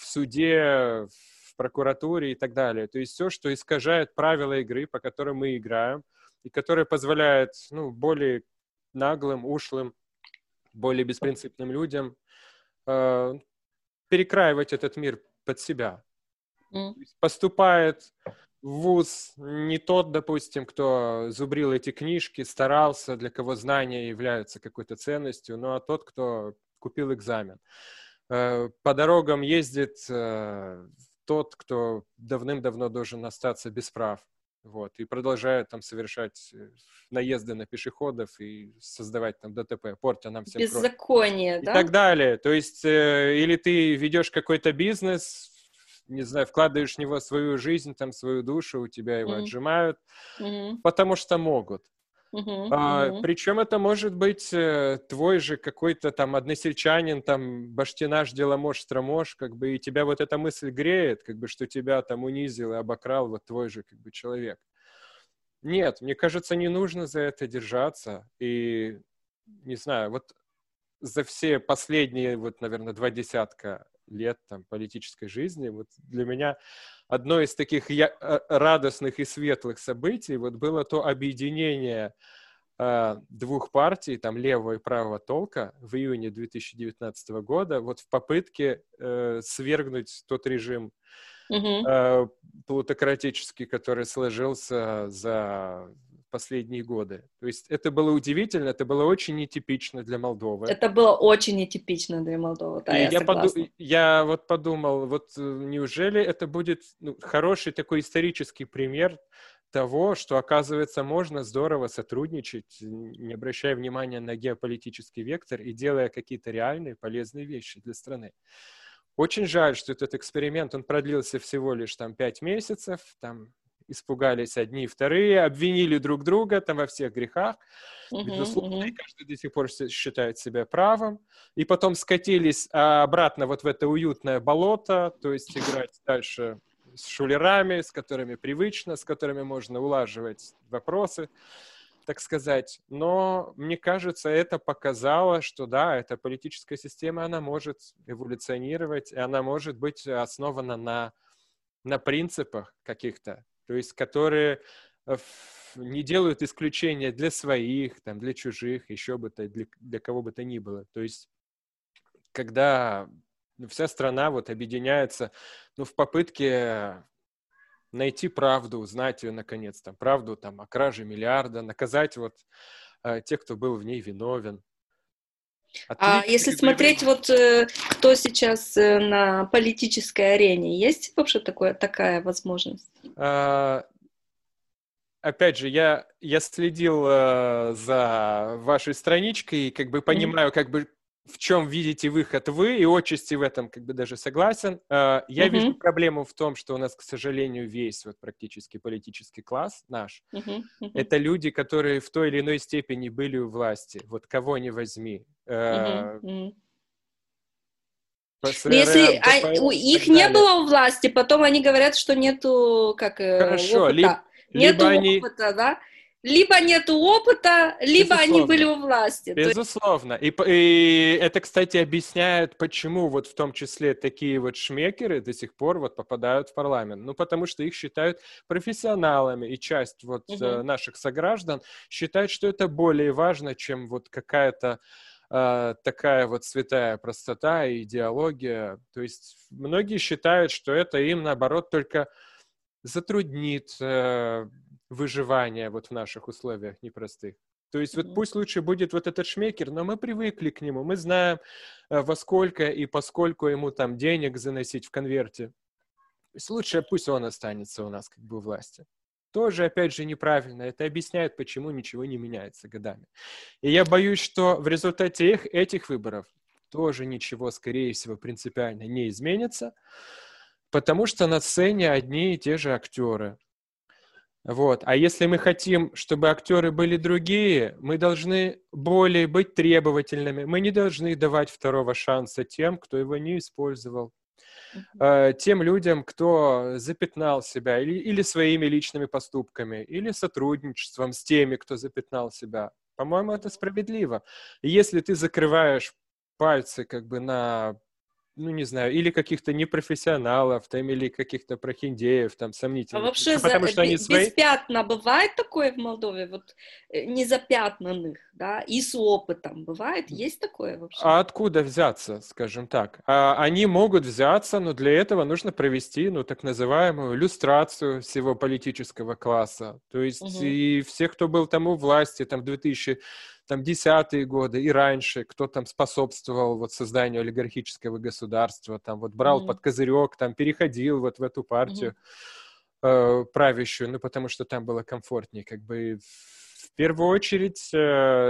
суде, в прокуратуре и так далее. То есть все, что искажает правила игры, по которым мы играем, и которое позволяет более наглым, ушлым, более беспринципным людям перекраивать этот мир под себя. Поступает в вуз не тот, допустим, кто зубрил эти книжки, старался, для кого знания являются какой-то ценностью, а тот, кто купил экзамен. По дорогам ездит тот, кто давным-давно должен остаться без прав. И продолжают там совершать наезды на пешеходов и создавать там ДТП, портя нам всем кровь. Беззаконие, да? И так далее. То есть, или ты ведешь какой-то бизнес, не знаю, вкладываешь в него свою жизнь, там, свою душу, у тебя его отжимают, потому что могут. Причем это может быть твой же какой-то там односельчанин, там, баштинаш, деломож, стромож, и тебя вот эта мысль греет, что тебя там унизил и обокрал вот твой же, человек. Нет, мне кажется, не нужно за это держаться, и, не знаю, вот за все последние, вот, наверное, 20 лет там политической жизни, вот для меня одно из таких радостных и светлых событий вот было то объединение двух партий, там левого и правого толка в июне 2019 года, вот в попытке свергнуть тот режим плутократический, который сложился за последние годы. То есть это было удивительно, это было очень нетипично для Молдовы. Это было очень нетипично для Молдовы, да, я согласна. Я вот подумал, вот неужели это будет хороший такой исторический пример того, что, оказывается, можно здорово сотрудничать, не обращая внимания на геополитический вектор и делая какие-то реальные полезные вещи для страны. Очень жаль, что этот эксперимент, он продлился всего лишь там 5 месяцев, там испугались одни и вторые, обвинили друг друга там во всех грехах. Безусловно, и каждый до сих пор считает себя правым. И потом скатились обратно вот в это уютное болото, то есть играть дальше с шулерами, с которыми привычно, с которыми можно улаживать вопросы, так сказать. Но, мне кажется, это показало, что да, эта политическая система, она может эволюционировать, и она может быть основана на принципах каких-то, то есть которые не делают исключения для своих, там, для чужих, еще бы то, для кого бы то ни было. То есть, когда вся страна вот объединяется, ну, в попытке найти правду, узнать ее наконец, там, правду там, о краже миллиарда, наказать вот тех, кто был в ней виновен. Отлично. А если смотреть, вот кто сейчас на политической арене, есть вообще такая возможность? Опять же, я следил за вашей страничкой и как бы понимаю, как бы в чем видите выход вы, и отчасти в этом как бы даже согласен. Я вижу проблему в том, что у нас, к сожалению, весь вот практически политический класс наш, это люди, которые в той или иной степени были у власти. Вот кого ни возьми. СРР, если их не было у власти, потом они говорят, что нету как хорошо, опыта. Либо нету опыта, либо они были у власти. Безусловно. И это, кстати, объясняет, почему вот в том числе такие вот шмекеры до сих пор вот попадают в парламент. Ну, потому что их считают профессионалами, и часть вот наших сограждан считает, что это более важно, чем вот какая-то такая вот святая простота и идеология. То есть многие считают, что это им, наоборот, только затруднит выживание вот в наших условиях непростых. То есть вот пусть лучше будет вот этот шмекер, но мы привыкли к нему, мы знаем, во сколько и поскольку ему там денег заносить в конверте. То есть лучше пусть он останется у нас как бы у власти. Тоже, опять же, неправильно. Это объясняет, почему ничего не меняется годами. И я боюсь, что в результате этих выборов тоже ничего, скорее всего, принципиально не изменится, потому что на сцене одни и те же актеры. Вот. А если мы хотим, чтобы актеры были другие, мы должны более быть требовательными. Мы не должны давать второго шанса тем, кто его не использовал, тем людям, кто запятнал себя или своими личными поступками, или сотрудничеством с теми, кто запятнал себя. По-моему, это справедливо. И если ты закрываешь пальцы как бы на... ну, не знаю, или каких-то непрофессионалов, там, или каких-то прохиндеев, там, сомнительных. А вообще без пятна бывает такое в Молдове? Вот незапятнанных, да, и с опытом бывает? Есть такое вообще? А откуда взяться, скажем так? Они могут взяться, но для этого нужно провести, ну, так называемую люстрацию всего политического класса. То есть и все, кто был там у власти, там, в 2010-е годы и раньше, кто там способствовал вот созданию олигархического государства, там вот брал под козырек, там переходил вот в эту партию правящую, ну потому что там было комфортнее, как бы в первую очередь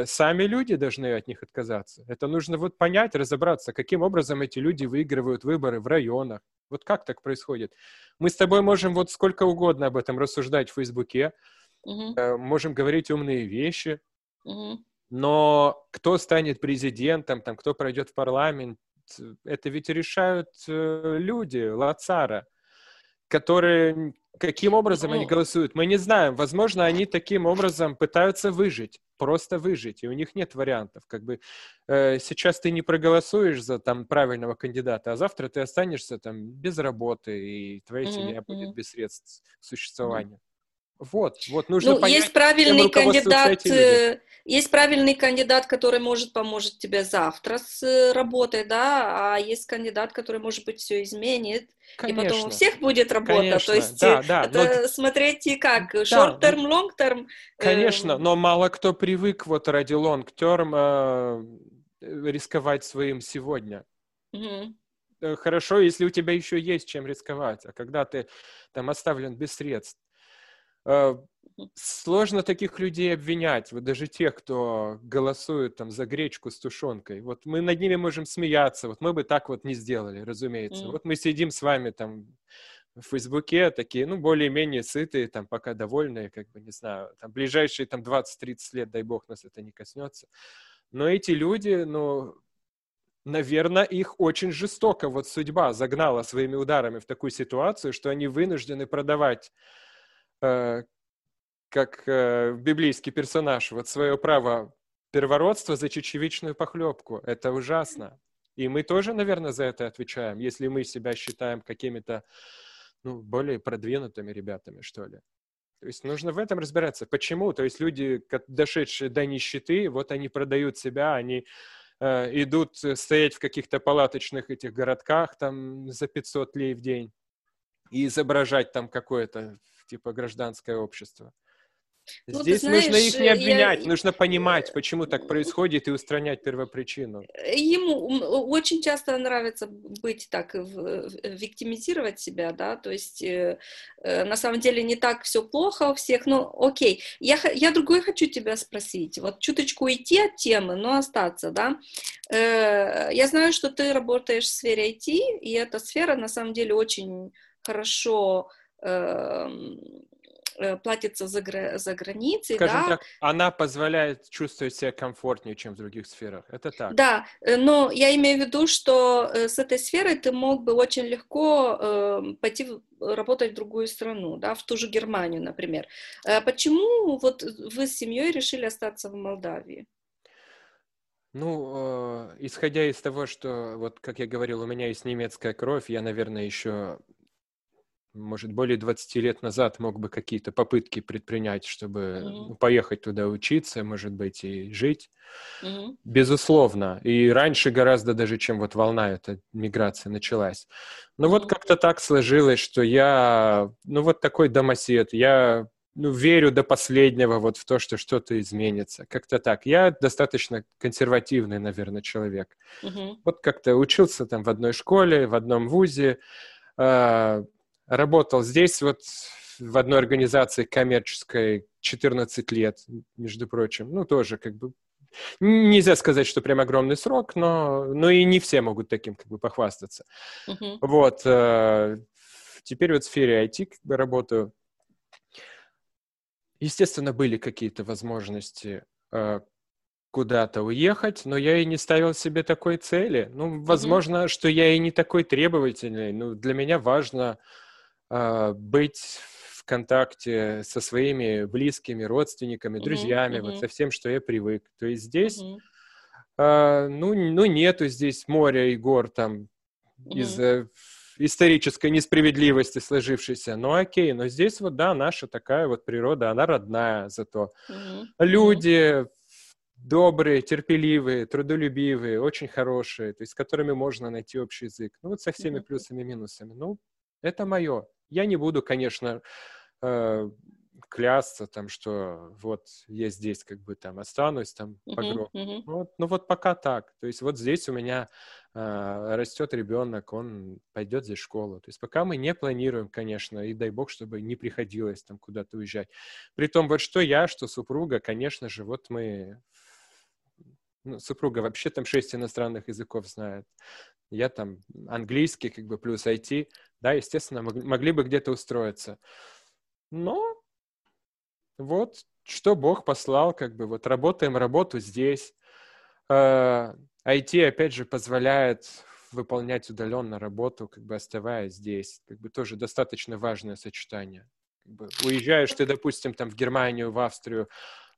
сами люди должны от них отказаться. Это нужно вот понять, разобраться, каким образом эти люди выигрывают выборы в районах. Вот как так происходит? Мы с тобой можем вот сколько угодно об этом рассуждать в Фейсбуке, можем говорить умные вещи, но кто станет президентом, там, кто пройдет в парламент, это ведь решают люди, лацара, которые каким образом они голосуют, мы не знаем. Возможно, они таким образом пытаются выжить, просто выжить, и у них нет вариантов. Как бы сейчас ты не проголосуешь за там правильного кандидата, а завтра ты останешься там без работы, и твоя семья будет без средств к существованию. Вот, нужно понять, есть правильный кандидат, который может поможет тебе завтра с работой, да, а есть кандидат, который, может быть, все изменит, конечно, и потом у всех будет работа, конечно, то есть это смотреть и как, short-term, long-term. Конечно, но мало кто привык вот ради long-term рисковать своим сегодня. Хорошо, если у тебя еще есть чем рисковать, а когда ты там оставлен без средств, сложно таких людей обвинять, вот даже тех, кто голосует там за гречку с тушенкой. Вот мы над ними можем смеяться, вот мы бы так вот не сделали, разумеется. Вот мы сидим с вами там в Фейсбуке такие, ну, более-менее сытые, там, пока довольные, как бы, не знаю, там, ближайшие, там, 20-30 лет, дай бог, нас это не коснется. Но эти люди, ну, наверное, их очень жестоко вот судьба загнала своими ударами в такую ситуацию, что они вынуждены продавать, как библейский персонаж, вот свое право первородства за чечевичную похлебку. Это ужасно. И мы тоже, наверное, за это отвечаем, если мы себя считаем какими-то, ну, более продвинутыми ребятами, что ли. То есть нужно в этом разбираться. Почему? То есть люди, дошедшие до нищеты, вот они продают себя, они идут стоять в каких-то палаточных этих городках там за 500 лей в день и изображать там какое-то типа гражданское общество. Ну, здесь знаешь, нужно их не обвинять, нужно понимать, почему так происходит, и устранять первопричину. Ему очень часто нравится быть так, виктимизировать себя, да, то есть на самом деле не так все плохо у всех, но окей. Я другое хочу тебя спросить, вот чуточку идти от темы, но остаться, да. Я знаю, что ты работаешь в сфере IT, и эта сфера на самом деле очень хорошо... платится за границей, скажем да. так, она позволяет чувствовать себя комфортнее, чем в других сферах. Это так. Да, но я имею в виду, что с этой сферой ты мог бы очень легко пойти работать в другую страну, да, в ту же Германию, например. Почему вот вы с семьей решили остаться в Молдавии? Ну, исходя из того, что, вот как я говорил, у меня есть немецкая кровь, я, наверное, еще... может, более 20 лет назад мог бы какие-то попытки предпринять, чтобы поехать туда учиться, может быть, и жить. Безусловно. И раньше гораздо даже, чем вот волна эта миграция началась. Но вот как-то так сложилось, что я, ну, вот такой домосед, я, ну, верю до последнего вот в то, что что-то изменится. Как-то так. Я достаточно консервативный, наверное, человек. Вот как-то учился там в одной школе, в одном вузе, работал здесь вот в одной организации коммерческой 14 лет, между прочим. Ну, тоже как бы... Нельзя сказать, что прям огромный срок, но и не все могут таким как бы похвастаться. Вот. Теперь вот в сфере IT как бы работаю. Естественно, были какие-то возможности куда-то уехать, но я и не ставил себе такой цели. Ну, возможно, что я и не такой требовательный. Ну, для меня важно... быть в контакте со своими близкими, родственниками, друзьями, вот со всем, что я привык. То есть здесь, ну, нету здесь моря и гор там из-за исторической несправедливости сложившейся. Ну, окей, но здесь вот, да, наша такая вот природа, она родная зато. Люди добрые, терпеливые, трудолюбивые, очень хорошие, то есть с которыми можно найти общий язык. Ну, вот со всеми плюсами и минусами. Ну, это мое. Я не буду, конечно, клясться, там, что вот я здесь как бы там останусь, там, погром. Вот, ну вот пока так. То есть вот здесь у меня растет ребенок, он пойдет здесь в школу. То есть пока мы не планируем, конечно, и дай бог, чтобы не приходилось там куда-то уезжать. Притом вот что я, что супруга, конечно же, вот мы... Ну, супруга вообще там 6 иностранных языков знает. Я там английский, как бы, плюс IT. Да, естественно, могли бы где-то устроиться. Но вот что Бог послал, как бы, вот работаем работу здесь. IT, опять же, позволяет выполнять удаленно работу, как бы оставаясь здесь. Как бы тоже достаточно важное сочетание. Как бы, уезжаешь ты, допустим, там в Германию, в Австрию,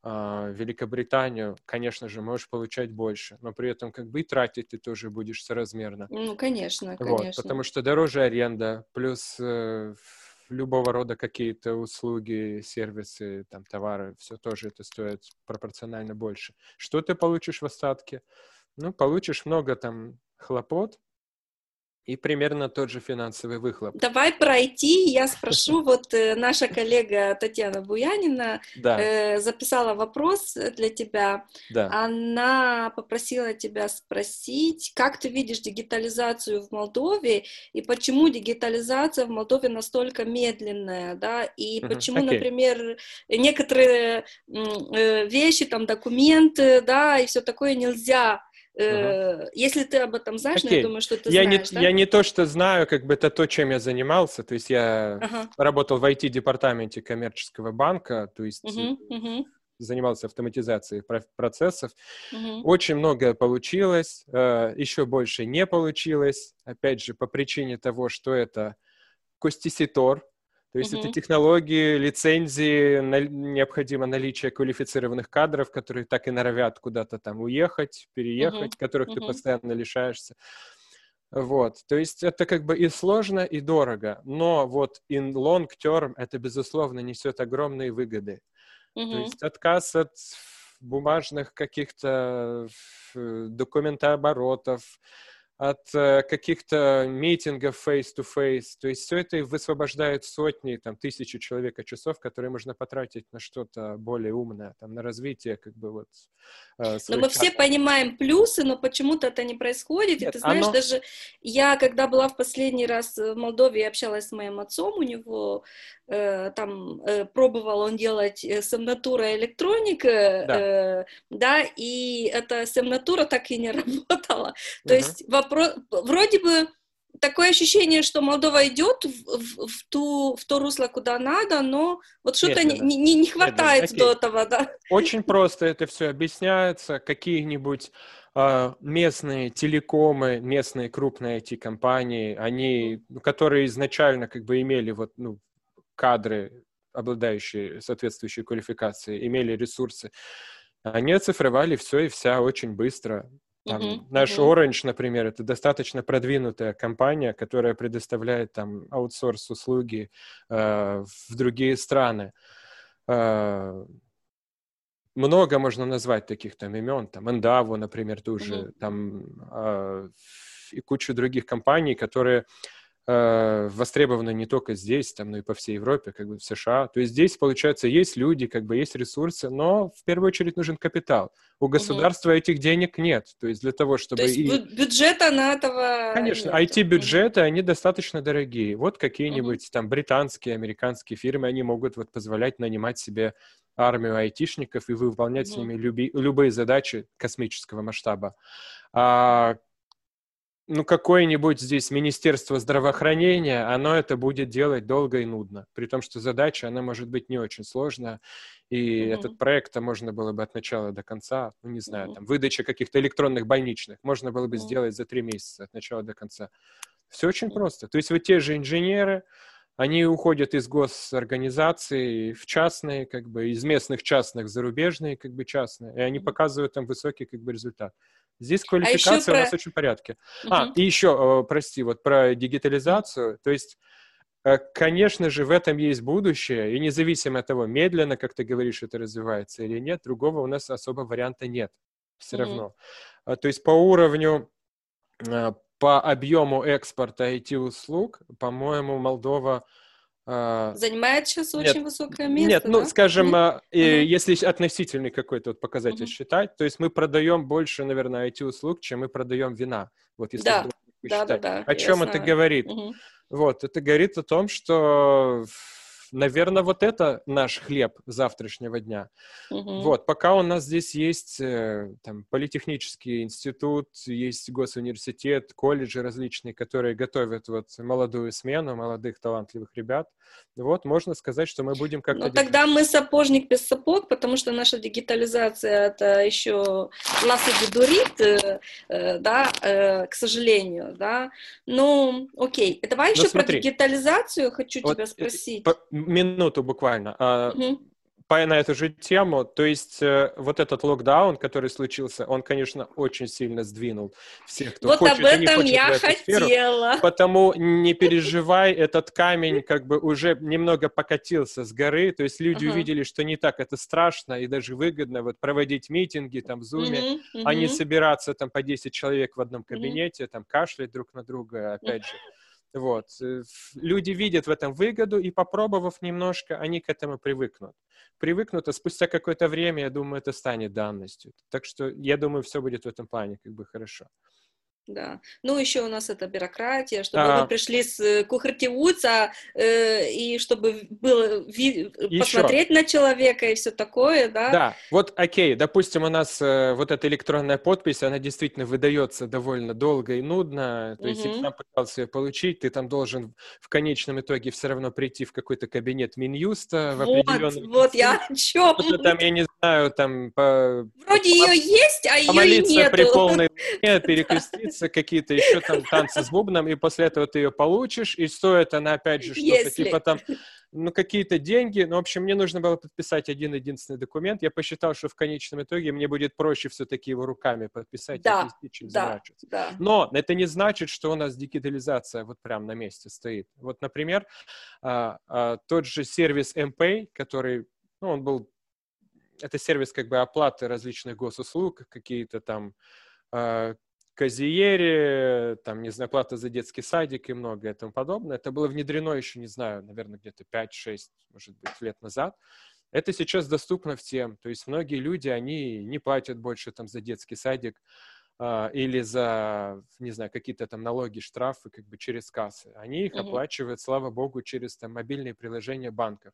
в Великобританию, конечно же, можешь получать больше, но при этом как бы и тратить ты тоже будешь соразмерно. Ну, конечно, вот, конечно. Потому что дороже аренда, плюс любого рода какие-то услуги, сервисы, там, товары, все тоже это стоит пропорционально больше. Что ты получишь в остатке? Ну, получишь много там хлопот, и примерно тот же финансовый выхлоп. Давай про IT, я спрошу, вот наша коллега Татьяна Буянина записала вопрос для тебя. Да. Она попросила тебя спросить, как ты видишь дигитализацию в Молдове, и почему дигитализация в Молдове настолько медленная, да, и почему, например, некоторые вещи, там, документы, да, и все такое нельзя Если ты об этом знаешь, но я думаю, что ты знаешь, да? Я не то, что знаю, как бы это то, чем я занимался, то есть я работал в IT-департаменте коммерческого банка, то есть занимался автоматизацией процессов. Очень многое получилось, еще больше не получилось, опять же, по причине того, что это костиситор, то есть это технологии, лицензии, необходимо наличие квалифицированных кадров, которые так и норовят куда-то там уехать, переехать, которых ты постоянно лишаешься. Вот, то есть это как бы и сложно, и дорого, но вот in long term это, безусловно, несет огромные выгоды. То есть отказ от бумажных каких-то документооборотов, от каких-то митингов face-to-face, то есть все это высвобождает сотни, там, тысячи человека часов, которые можно потратить на что-то более умное, там, на развитие, как бы, вот... Но мы все понимаем плюсы, но почему-то это не происходит. Нет, и ты знаешь, даже я, когда была в последний раз в Молдове, я общалась с моим отцом, у него там пробовал он делать семнатура электроника, да, и эта семнатура так и не работала. То есть вроде бы такое ощущение, что Молдова идет в то русло, куда надо, но вот что-то не хватает до этого, да. Очень просто это все объясняется. Какие-нибудь местные телекомы, местные крупные IT-компании, они, которые изначально как бы имели вот, ну, кадры, обладающие соответствующей квалификацией, имели ресурсы, они оцифровали все и вся очень быстро. Там, наш Orange, например, это достаточно продвинутая компания, которая предоставляет там аутсорс-услуги в другие страны. Много можно назвать таких там имен, там Endavo, например, тоже, там и кучу других компаний, которые востребованы не только здесь, там, но и по всей Европе, как бы в США. То есть здесь, получается, есть люди, как бы есть ресурсы, но в первую очередь нужен капитал. У государства этих денег нет. То есть для того, чтобы... То есть бюджета на этого... Конечно, IT-бюджеты, они достаточно дорогие. Вот какие-нибудь там британские, американские фирмы, они могут вот позволять нанимать себе армию айтишников и выполнять с ними любые задачи космического масштаба. Ну, какое-нибудь здесь Министерство здравоохранения, оно это будет делать долго и нудно. При том, что задача, она может быть не очень сложная. И этот проект можно было бы от начала до конца, ну, не знаю, там, выдача каких-то электронных больничных, можно было бы сделать за 3 месяца от начала до конца. Все очень просто. То есть вот те же инженеры, они уходят из госорганизаций в частные, как бы, из местных частных, зарубежные, как бы, частные. И они показывают там высокий, как бы, результат. Здесь квалификация у нас очень в порядке. И еще, прости, вот про дигитализацию. То есть, конечно же, в этом есть будущее, и независимо от того, медленно, как ты говоришь, это развивается или нет, другого у нас особо варианта нет все равно. То есть по уровню, по объему экспорта IT-услуг, по-моему, Молдова... Занимает сейчас очень высокое место, Нет, ну, да? скажем, если относительный какой-то вот показатель считать, то есть мы продаем больше, наверное, IT-услуг, чем мы продаем вина. Вот если считать. О чем это говорит? Вот, это говорит о том, что, наверное, вот это наш хлеб завтрашнего дня. Вот, пока у нас здесь есть там, политехнический институт, есть госуниверситет, колледжи различные, которые готовят вот молодую смену, молодых талантливых ребят, вот, можно сказать, что мы будем как-то... Но тогда мы сапожник без сапог, потому что наша дигитализация, это еще нас и дурит, да, к сожалению, да. Ну, окей, давай еще про дигитализацию хочу тебя спросить. Минуту буквально. На эту же тему, то есть вот этот локдаун, который случился, он, конечно, очень сильно сдвинул всех, кто вот хочет, об этом не хочет я хотела. Сферу, потому не переживай, этот камень как бы уже немного покатился с горы, то есть люди увидели, что не так это страшно и даже выгодно вот проводить митинги там в зуме, а не собираться там по 10 человек в одном кабинете, там кашлять друг на друга, опять же. Вот. Люди видят в этом выгоду, и попробовав немножко, они к этому привыкнут. А спустя какое-то время, я думаю, это станет данностью. Так что, я думаю, все будет в этом плане как бы хорошо. Да. Ну, еще у нас это бюрократия, чтобы мы пришли с кухартивуца, и чтобы было посмотреть на человека и все такое, да? Да, вот окей, допустим, у нас вот эта электронная подпись, она действительно выдается довольно долго и нудно, то есть если ты там пытался ее получить, ты там должен в конечном итоге все равно прийти в какой-то кабинет Минюста. Вот я о чем. Там, я не знаю, там... Вроде ее есть, а ее и нету. При полной перекреститься, какие-то еще там танцы с бубном, и после этого ты ее получишь, и стоит она опять же что-то типа там, ну, какие-то деньги. Ну, в общем, мне нужно было подписать один-единственный документ. Я посчитал, что в конечном итоге мне будет проще все-таки его руками подписать. Да, да. Но это не значит, что у нас дигитализация вот прям на месте стоит. Вот, например, тот же сервис MPay, который, ну, он был, это сервис как бы оплаты различных госуслуг, какие-то там Казиери, там, не знаю, плата за детский садик и многое тому подобное. Это было внедрено еще, не знаю, наверное, где-то 5-6, может быть, лет назад. Это сейчас доступно всем. То есть многие люди, они не платят больше там за детский садик или за, не знаю, какие-то там налоги, штрафы как бы через кассы. Они их оплачивают, слава богу, через там мобильные приложения банков.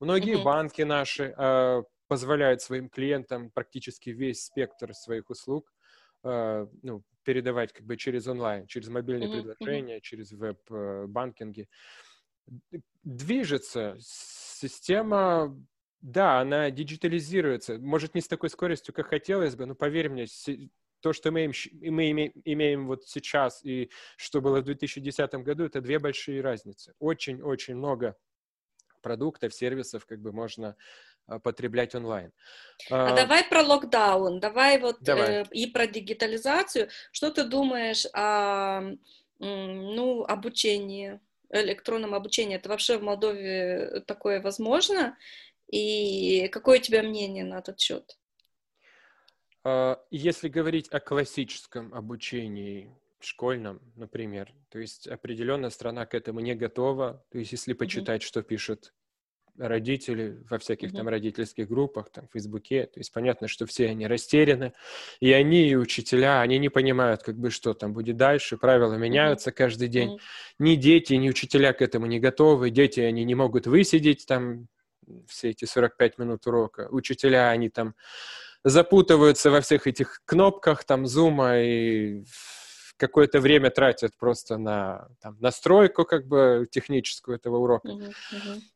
Многие банки наши позволяют своим клиентам практически весь спектр своих услуг, ну, передавать как бы через онлайн, через мобильные приложения, через веб-банкинги. Движется система, да, она диджитализируется. Может, не с такой скоростью, как хотелось бы, но поверь мне, то, что мы имеем вот сейчас и что было в 2010 году, это две большие разницы. Очень-очень много продуктов, сервисов как бы можно потреблять онлайн. Давай про локдаун, давай. И про дигитализацию. Что ты думаешь о обучении, электронном обучении? Это вообще в Молдове такое возможно? И какое у тебя мнение на этот счет? Если говорить о классическом обучении, школьном, например, то есть определенная страна к этому не готова. То есть если почитать, что пишут родители во всяких там родительских группах, там в Фейсбуке, то есть понятно, что все они растеряны, и они, и учителя, они не понимают, как бы, что там будет дальше, правила меняются каждый день. Ни дети, ни учителя к этому не готовы, дети, они не могут высидеть там все эти 45 минут урока, учителя, они там запутываются во всех этих кнопках, там, зума и... какое-то время тратят просто на там, настройку как бы техническую этого урока.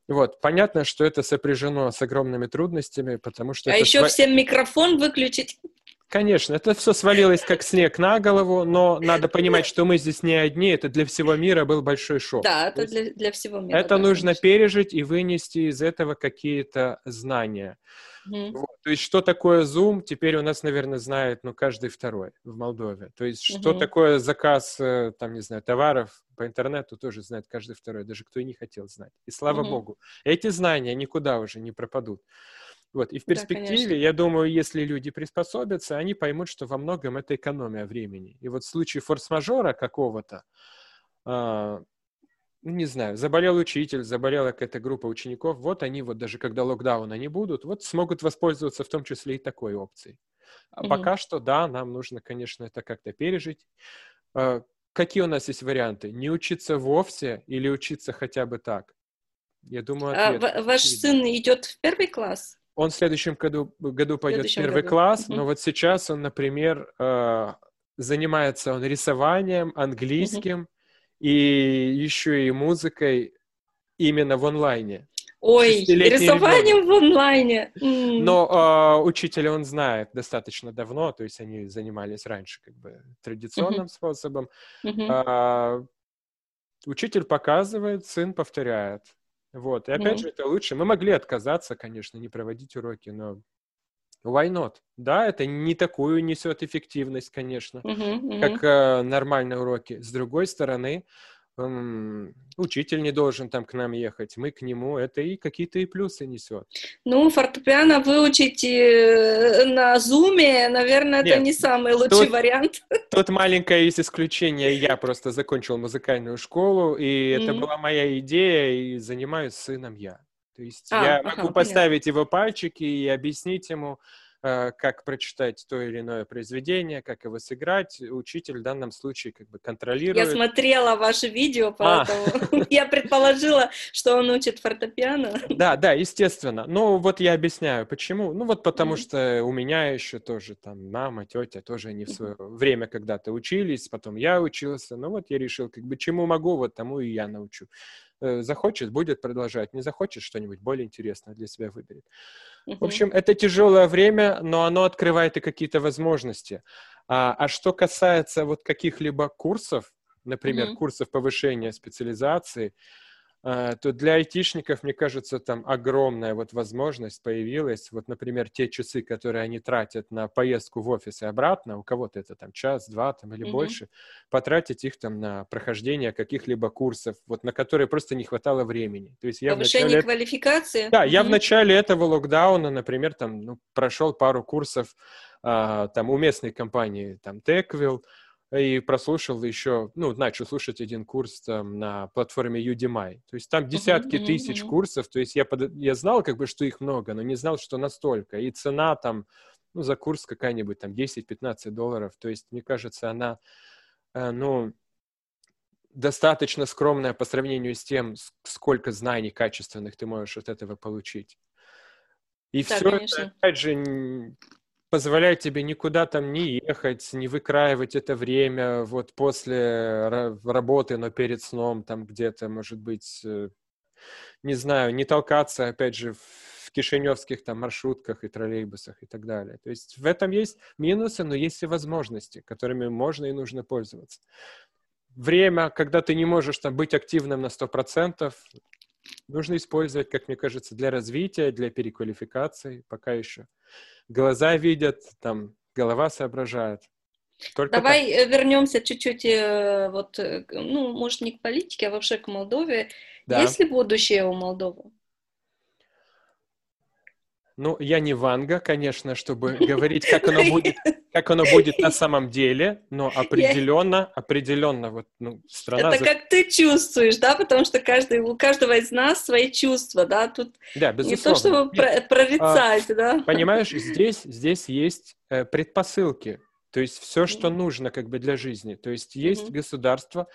Вот. Понятно, что это сопряжено с огромными трудностями, потому что... А это еще всем микрофон выключить? Конечно, это все свалилось как снег на голову, но надо понимать, что мы здесь не одни, это для всего мира был большой шок. Да, это для всего мира. Это нужно пережить и вынести из этого какие-то знания. Вот. То есть что такое Zoom, теперь у нас, наверное, знает, ну, каждый второй в Молдове. То есть что такое заказ, там, не знаю, товаров по интернету, тоже знает каждый второй, даже кто и не хотел знать. И слава богу, эти знания никуда уже не пропадут. Вот. И в перспективе, да, я думаю, если люди приспособятся, они поймут, что во многом это экономия времени. И вот в случае форс-мажора какого-то, не знаю, заболел учитель, заболела какая-то группа учеников, вот они вот даже когда локдауна не будут, вот смогут воспользоваться в том числе и такой опцией. А пока что, да, нам нужно, конечно, это как-то пережить. Какие у нас есть варианты? Не учиться вовсе или учиться хотя бы так? Я думаю, ваш сын идет в первый класс? Он в следующем году пойдет в первый класс, но вот сейчас он, например, занимается он рисованием, английским и еще и музыкой именно в онлайне. Ой, рисованием в онлайне! Но учителя он знает достаточно давно, то есть они занимались раньше как бы традиционным способом. Учитель показывает, сын повторяет. Вот, и опять же, это лучше. Мы могли отказаться, конечно, не проводить уроки, но why not? Да, это не такую несет эффективность, конечно, как нормальные уроки. С другой стороны, учитель не должен там к нам ехать, мы к нему, это и какие-то и плюсы несет. Ну, фортепиано выучить на зуме, наверное, это не самый лучший вариант. Тут маленькое есть исключение. Я просто закончил музыкальную школу, и это была моя идея, и занимаюсь сыном я. То есть я могу поставить его пальчики и объяснить ему, как прочитать то или иное произведение, как его сыграть. Учитель в данном случае как бы контролирует. Я смотрела ваше видео, поэтому я предположила, что он учит фортепиано. Да, да, естественно. Ну, вот я объясняю, почему. Ну, вот потому что у меня еще тоже там мама, тетя тоже не в свое время когда-то учились, потом я учился. Ну, вот я решил, как бы, чему могу, вот тому и я научу. Захочет, будет продолжать. Не захочет, что-нибудь более интересное для себя выберет. В общем, это тяжелое время, но оно открывает и какие-то возможности. А что касается вот каких-либо курсов, например, курсов повышения специализации, то для айтишников, мне кажется, там огромная вот возможность появилась. Вот, например, те часы, которые они тратят на поездку в офис и обратно, у кого-то это там час-два там, или больше, потратить их там на прохождение каких-либо курсов, вот на которые просто не хватало времени. То есть я повышение квалификации? Да, я в начале этого локдауна, например, там, ну, прошел пару курсов там у местной компании там Techville, и прослушал еще, ну, начал слушать один курс там на платформе Udemy. То есть там десятки тысяч курсов, то есть я знал, как бы, что их много, но не знал, что настолько. И цена там, ну, за курс какая-нибудь там $10-15. То есть, мне кажется, она, ну, достаточно скромная по сравнению с тем, сколько знаний качественных ты можешь от этого получить. И да, все конечно. Это, опять же... позволяет тебе никуда там не ехать, не выкраивать это время вот после работы, но перед сном там где-то, может быть, не знаю, не толкаться, опять же, в кишиневских там маршрутках и троллейбусах и так далее. То есть в этом есть минусы, но есть и возможности, которыми можно и нужно пользоваться. Время, когда ты не можешь там быть активным на 100%, нужно использовать, как мне кажется, для развития, для переквалификации, пока еще. Глаза видят, там, голова соображает. Только давай так. Вернемся чуть-чуть, вот, ну, может, не к политике, а вообще к Молдове. Да. Есть ли будущее у Молдовы? Ну, я не Ванга, конечно, чтобы говорить, как оно будет на самом деле, но определенно, вот, ну, страна... Это как ты чувствуешь, да, потому что у каждого из нас свои чувства, да, тут да, не то, чтобы прорицать, да. Понимаешь, здесь есть предпосылки, то есть все, что нужно, как бы, для жизни, то есть есть государство,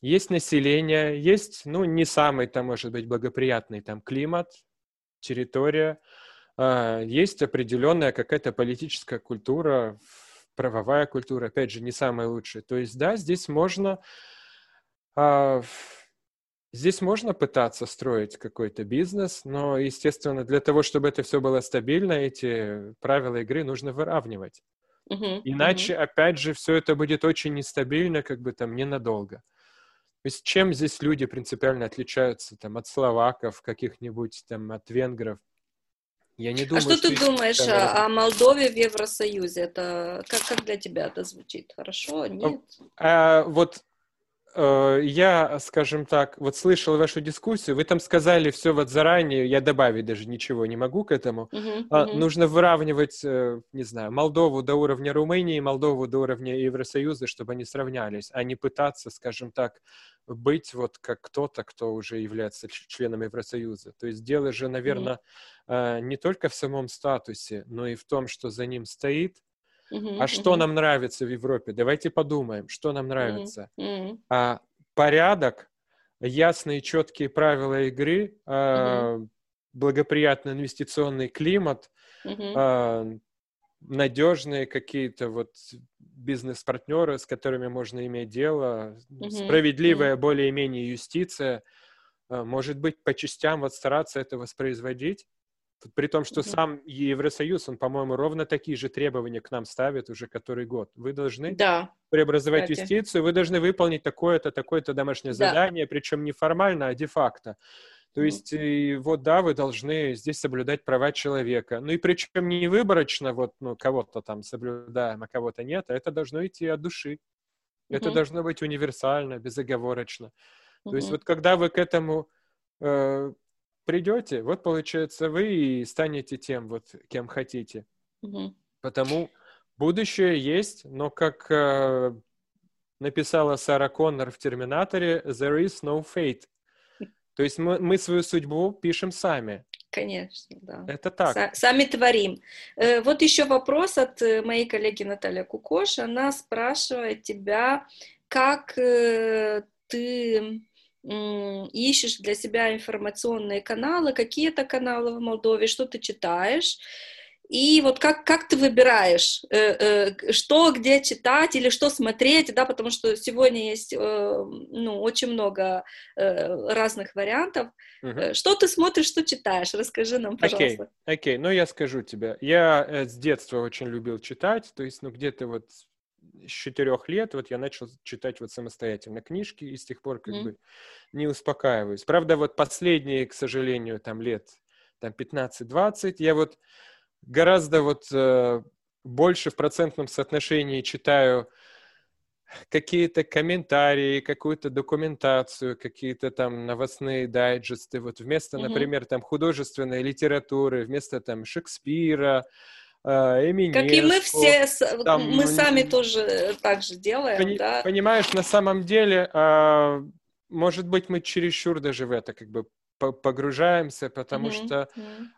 есть население, есть, ну, не самый, там, может быть, благоприятный, там, климат, территория, есть определенная какая-то политическая культура, правовая культура, опять же, не самая лучшая. То есть, да, здесь можно пытаться строить какой-то бизнес, но, естественно, для того, чтобы это все было стабильно, эти правила игры нужно выравнивать. Иначе, опять же, все это будет очень нестабильно, как бы там ненадолго. То есть чем здесь люди принципиально отличаются там, от словаков, каких-нибудь там, от венгров? Я не думаю, что ты думаешь о Молдове в Евросоюзе? Это как для тебя это звучит? Хорошо? Нет? Я, скажем так, вот слышал вашу дискуссию, вы там сказали все вот заранее, я добавить даже ничего не могу к этому. Нужно выравнивать, не знаю, Молдову до уровня Румынии, Молдову до уровня Евросоюза, чтобы они сравнялись, а не пытаться, скажем так, быть вот как кто-то, кто уже является членом Евросоюза. То есть дело же, наверное, не только в самом статусе, но и в том, что за ним стоит. Что нам нравится в Европе? Давайте подумаем, что нам нравится. Порядок, ясные, четкие правила игры, благоприятный инвестиционный климат, надежные какие-то вот бизнес-партнеры, с которыми можно иметь дело, справедливая более-менее юстиция. Может быть, по частям вот стараться это воспроизводить. При том, что сам Евросоюз, он, по-моему, ровно такие же требования к нам ставит уже который год. Вы должны преобразовать юстицию, вы должны выполнить такое-то, такое-то домашнее задание, причем не формально, а де-факто. То есть, вот да, вы должны здесь соблюдать права человека. Ну и причем не выборочно, вот, ну, кого-то там соблюдаем, а кого-то нет, а это должно идти от души. Это должно быть универсально, безоговорочно. То есть, вот когда вы к этому... придете, вот, получается, вы и станете тем, вот, кем хотите. Потому будущее есть, но, как написала Сара Коннор в «Терминаторе», there is no fate. То есть мы свою судьбу пишем сами. Конечно, да. Это так. Сами творим. Вот еще вопрос от моей коллеги Наталья Кукош. Она спрашивает тебя, как ты ищешь для себя информационные каналы, какие это каналы в Молдове, что ты читаешь, и вот как ты выбираешь, что, где читать или что смотреть, да, потому что сегодня есть, ну, очень много разных вариантов. Угу. Что ты смотришь, что читаешь? Расскажи нам, пожалуйста. Окей, ну я скажу тебе. Я с детства очень любил читать, то есть, ну, где-то вот с 4 лет вот я начал читать вот самостоятельно книжки и с тех пор как бы не успокаиваюсь. Правда, вот последние, к сожалению, там лет там 15-20 я вот гораздо вот больше в процентном соотношении читаю какие-то комментарии, какую-то документацию, какие-то там новостные дайджесты. Вот вместо, например, там художественной литературы, вместо там Шекспира, Эминеску, как и мы все, там, мы сами тоже так же делаем, да? Понимаешь, на самом деле, может быть, мы чересчур даже в это как бы погружаемся, потому что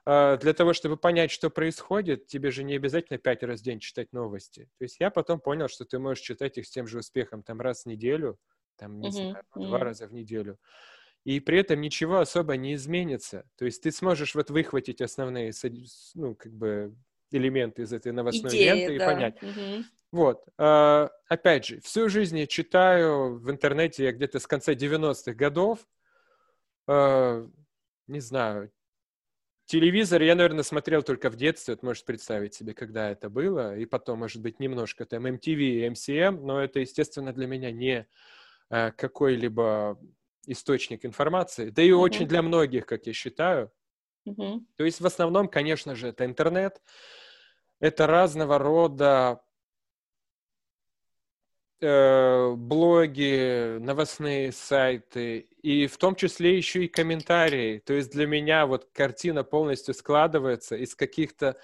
для того, чтобы понять, что происходит, тебе же не обязательно 5 раз в день читать новости. То есть я потом понял, что ты можешь читать их с тем же успехом там раз в неделю, там, не знаю, 2 раза в неделю. И при этом ничего особо не изменится. То есть ты сможешь вот выхватить основные, ну, как бы, элементы из этой новостной ленты, да, и понять. Вот. Опять же, всю жизнь я читаю в интернете, я где-то с конца 90-х годов, не знаю, телевизор я, наверное, смотрел только в детстве, вот можешь представить себе, когда это было, и потом, может быть, немножко там MTV и MCM, но это, естественно, для меня не какой-либо источник информации, да и очень для многих, как я считаю. То есть в основном, конечно же, это интернет, это разного рода блоги, новостные сайты, и в том числе еще и комментарии. То есть для меня вот картина полностью складывается из каких-то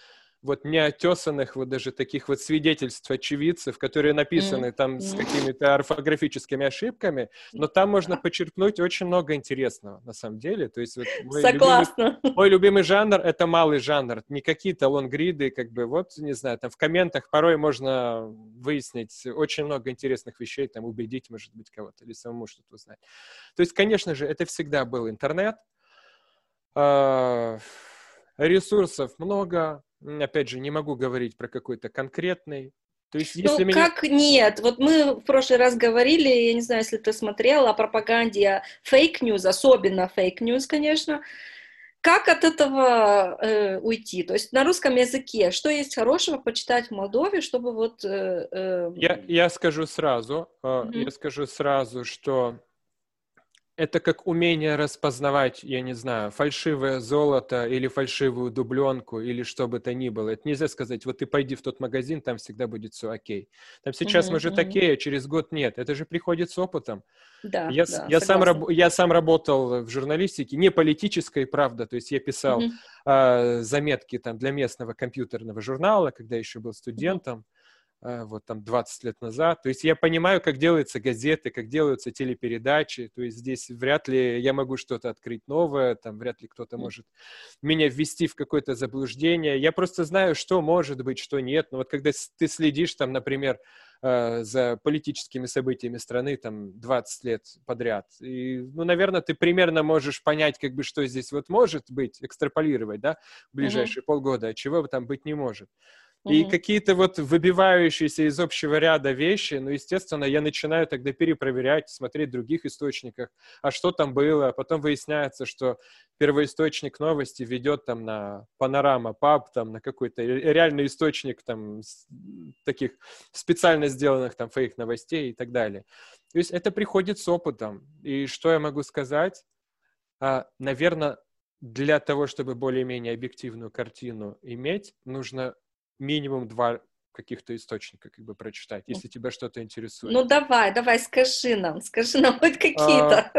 вот неотесанных вот даже таких вот свидетельств очевидцев, которые написаны там с какими-то орфографическими ошибками, но там можно почерпнуть очень много интересного, на самом деле. То есть вот мой любимый жанр — это малый жанр, не какие-то лонгриды, как бы, вот, не знаю, там в комментах порой можно выяснить очень много интересных вещей, там убедить, может быть, кого-то или самому что-то узнать. То есть, конечно же, это всегда был интернет, ресурсов много. Опять же, не могу говорить про какой-то конкретный. То есть, если как нет? Вот мы в прошлый раз говорили, я не знаю, если ты смотрел, о пропаганде фейк-ньюс, особенно фейк-ньюс, конечно. Как от этого уйти? То есть на русском языке что есть хорошего почитать в Молдове, чтобы вот... Я скажу сразу, что это как умение распознавать, я не знаю, фальшивое золото или фальшивую дубленку или что бы то ни было. Это нельзя сказать, вот ты пойди в тот магазин, там всегда будет все окей. Там сейчас может окей, а через год нет. Это же приходит с опытом. Да, я сам работал в журналистике, не политической, правда, то есть я писал заметки там для местного компьютерного журнала, когда еще был студентом. Вот там 20 лет назад. То есть я понимаю, как делаются газеты, как делаются телепередачи. То есть здесь вряд ли я могу что-то открыть новое, там вряд ли кто-то может меня ввести в какое-то заблуждение. Я просто знаю, что может быть, что нет. Но вот когда ты следишь там, например, за политическими событиями страны там 20 лет подряд. И, ну, наверное, ты примерно можешь понять, как бы, что здесь вот может быть, экстраполировать, да, в ближайшие полгода, а чего там быть не может. И какие-то вот выбивающиеся из общего ряда вещи, ну, естественно, я начинаю тогда перепроверять, смотреть в других источниках, а что там было. Потом выясняется, что первоисточник новости ведет там на Panorama.pub, там на какой-то реальный источник там таких специально сделанных там фейк-новостей и так далее. То есть это приходит с опытом. И что я могу сказать? Наверное, для того, чтобы более-менее объективную картину иметь, нужно минимум 2 каких-то источника как бы прочитать, если тебя что-то интересует. Ну давай, скажи нам хоть какие-то.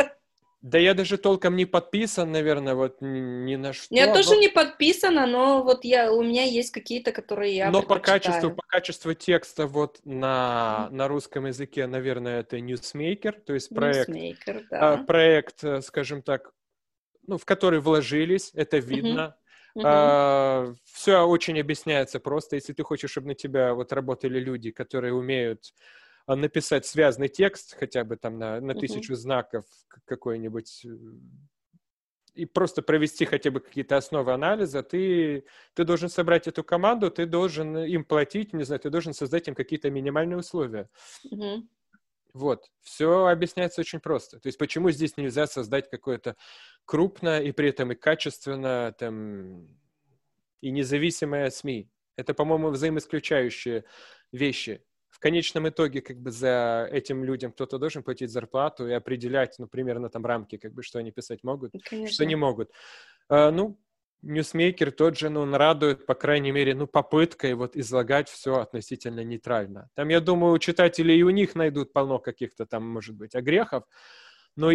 Да я даже толком не подписан, наверное, вот ни на что. Я тоже не подписана, но вот у меня есть какие-то, которые я предпочитаю. Но по качеству текста вот на русском языке, наверное, это Newsmaker, то есть проект, скажем так, ну, в который вложились, это видно. Все очень объясняется просто. Если ты хочешь, чтобы на тебя вот работали люди, которые умеют написать связный текст, хотя бы там на 1000 знаков какой-нибудь, и просто провести хотя бы какие-то основы анализа, ты должен собрать эту команду, ты должен им платить, не знаю, ты должен создать им какие-то минимальные условия. Вот. Все объясняется очень просто. То есть почему здесь нельзя создать какое-то крупное и при этом и качественно там, и независимое СМИ? Это, по-моему, взаимоисключающие вещи. В конечном итоге как бы за этим людям кто-то должен платить зарплату и определять, ну, примерно там рамки, как бы, что они писать могут, конечно, что не могут. Ну, Newsmaker тот же, ну, он радует, по крайней мере, ну, попыткой вот излагать все относительно нейтрально. Там, я думаю, читатели и у них найдут полно каких-то там, может быть, огрехов, но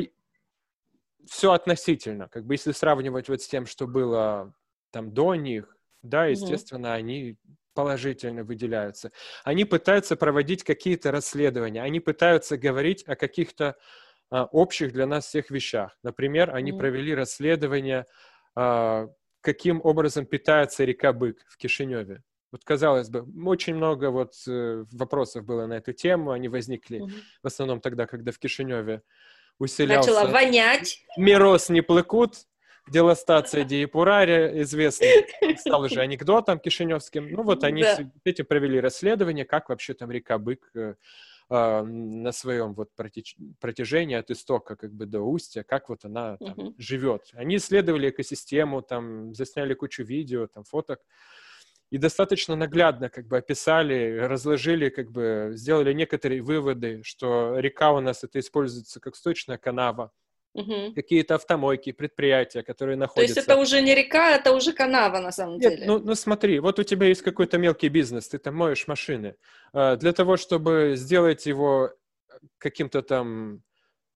все относительно. Как бы если сравнивать вот с тем, что было там до них, да, естественно, они положительно выделяются. Они пытаются проводить какие-то расследования, они пытаются говорить о каких-то общих для нас всех вещах. Например, они провели расследование, каким образом питается река Бык в Кишиневе. Вот, казалось бы, очень много вот вопросов было на эту тему, они возникли в основном тогда, когда в Кишиневе усилялся... Начала вонять. Мирос не плыкут. Деластация Диепурария, известный, стал уже анекдотом кишиневским. Ну вот они этим провели расследование, как вообще там река Бык на своем вот протяжении от истока как бы до устья, как вот она там живет. Они исследовали экосистему, там засняли кучу видео, там фоток и достаточно наглядно как бы описали, разложили, как бы сделали некоторые выводы, что река у нас это используется как сточная канава. Какие-то автомойки, предприятия, которые находятся... То есть это уже не река, это уже канава на самом деле. Нет, ну смотри, вот у тебя есть какой-то мелкий бизнес, ты там моешь машины. Для того, чтобы сделать его каким-то там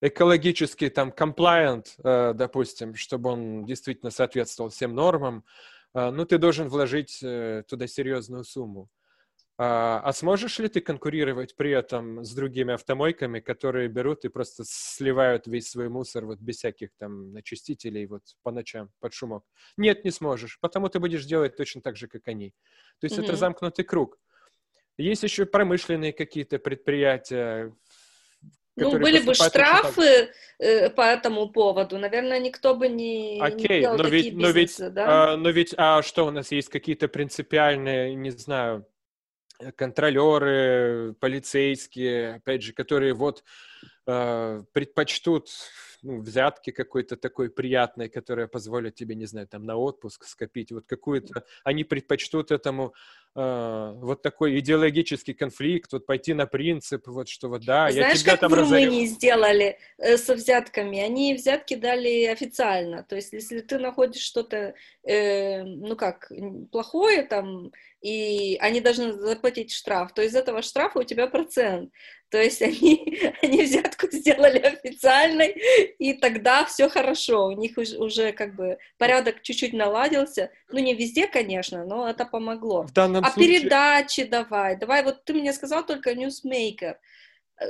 экологически там compliant, допустим, чтобы он действительно соответствовал всем нормам, ну ты должен вложить туда серьезную сумму. А сможешь ли ты конкурировать при этом с другими автомойками, которые берут и просто сливают весь свой мусор вот без всяких там очистителей вот по ночам, под шумок? Нет, не сможешь, потому ты будешь делать точно так же, как они. То есть это замкнутый круг. Есть еще промышленные какие-то предприятия. Ну, были бы штрафы по этому поводу, наверное, никто бы не... Окей, но ведь, а что у нас есть какие-то принципиальные, не знаю... контролеры, полицейские, опять же, которые вот предпочтут взятки какой-то такой приятной, которая позволит тебе, не знаю, там на отпуск скопить, вот какую-то, они предпочтут этому вот такой идеологический конфликт, вот пойти на принцип, вот что вот да, знаешь, я тебя там разорю. Знаешь, как в Румынии сделали со взятками? Они взятки дали официально, то есть если ты находишь что-то, ну как, плохое там, и они должны заплатить штраф, то из этого штрафа у тебя процент. То есть они взятку сделали официальной, и тогда все хорошо. У них уже как бы порядок чуть-чуть наладился. Ну, не везде, конечно, но это помогло. В данном случае... передачи давай. Вот ты мне сказал только Newsmaker.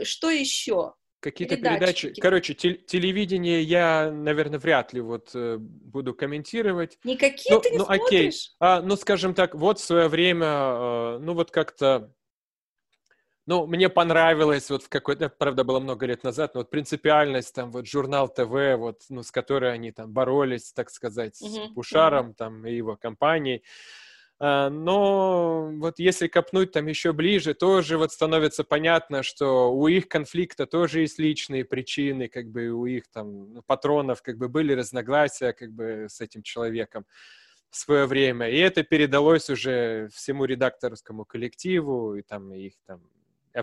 Что еще? Какие-то передачи. Короче, телевидение я, наверное, вряд ли вот буду комментировать. Никакие ты не смотришь? Ну, скажем так, вот в свое время, ну, вот как-то... Ну, мне понравилось, вот в какой-то, правда, было много лет назад, но вот принципиальность, там, вот журнал ТВ, вот, ну, с которой они там боролись, так сказать, с Пушаром, там, и его компанией. Но вот если копнуть там еще ближе, тоже вот становится понятно, что у их конфликта тоже есть личные причины, как бы у их там патронов, как бы были разногласия, как бы с этим человеком в свое время. И это передалось уже всему редакторскому коллективу, и там их там...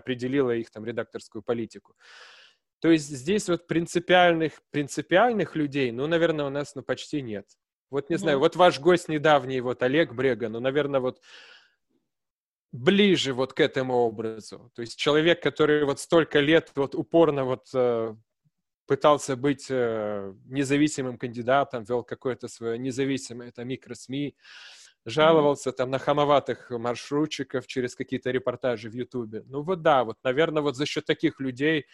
определила их там редакторскую политику. То есть здесь вот принципиальных людей, ну, наверное, у нас, ну, почти нет. Вот не знаю, вот ваш гость недавний, вот Олег Брега, ну, наверное, вот ближе вот к этому образу. То есть человек, который вот столько лет вот упорно вот пытался быть независимым кандидатом, вел какое-то свое независимое там микро-СМИ, жаловался там на хамоватых маршрутчиков через какие-то репортажи в Ютубе. Ну вот да, вот, наверное, вот за счет таких людей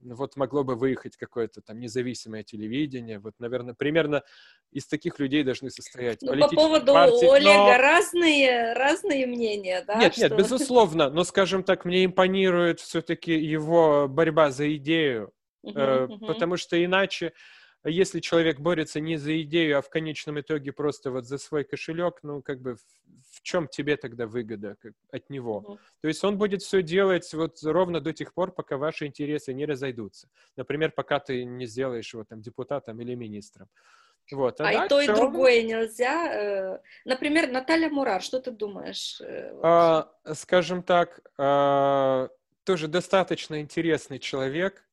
вот могло бы выехать какое-то там независимое телевидение. Вот, наверное, примерно из таких людей должны состоять политические партии. По поводу Олега разные мнения, да? Нет, нет, безусловно, но, скажем так, мне импонирует все-таки его борьба за идею, потому что иначе, если человек борется не за идею, а в конечном итоге просто вот за свой кошелек, ну, как бы, в чем тебе тогда выгода от него? То есть он будет все делать вот ровно до тех пор, пока ваши интересы не разойдутся. Например, пока ты не сделаешь его там депутатом или министром. Вот, а и то, и другое нельзя. Например, Наталья Мурар, что ты думаешь? Скажем так, тоже достаточно интересный человек.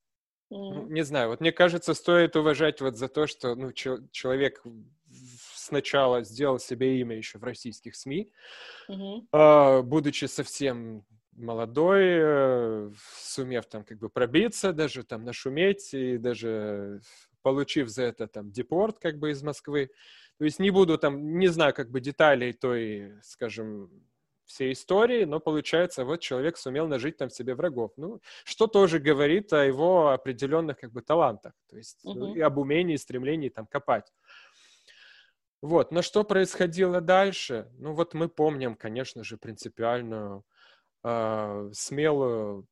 Не знаю, вот мне кажется, стоит уважать вот за то, что ну, человек сначала сделал себе имя еще в российских СМИ, будучи совсем молодой, сумев там как бы пробиться, даже там нашуметь и даже получив за это там депорт как бы из Москвы. То есть не буду там, не знаю как бы деталей той, скажем, всей истории, но получается, вот человек сумел нажить там себе врагов. Ну, что тоже говорит о его определенных как бы талантах, то есть и об умении, стремлении там копать. Вот, но что происходило дальше? Ну, вот мы помним, конечно же, принципиальную, смелую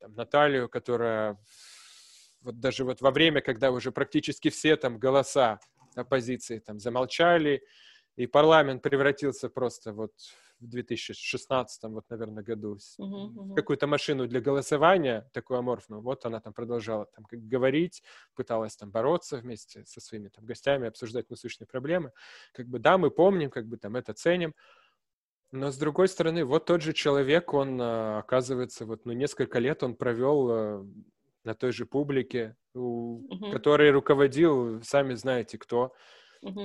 там, Наталью, которая вот даже вот во время, когда уже практически все там голоса оппозиции там замолчали, и парламент превратился просто вот в 2016, вот, наверное, году какую-то машину для голосования, такую аморфную, вот она там продолжала там, как говорить, пыталась там бороться вместе со своими там гостями, обсуждать насущные проблемы. Как бы, да, мы помним, как бы там это ценим, но с другой стороны, вот тот же человек, он, оказывается, вот, ну, несколько лет он провел на той же публике, которой руководил, сами знаете, кто.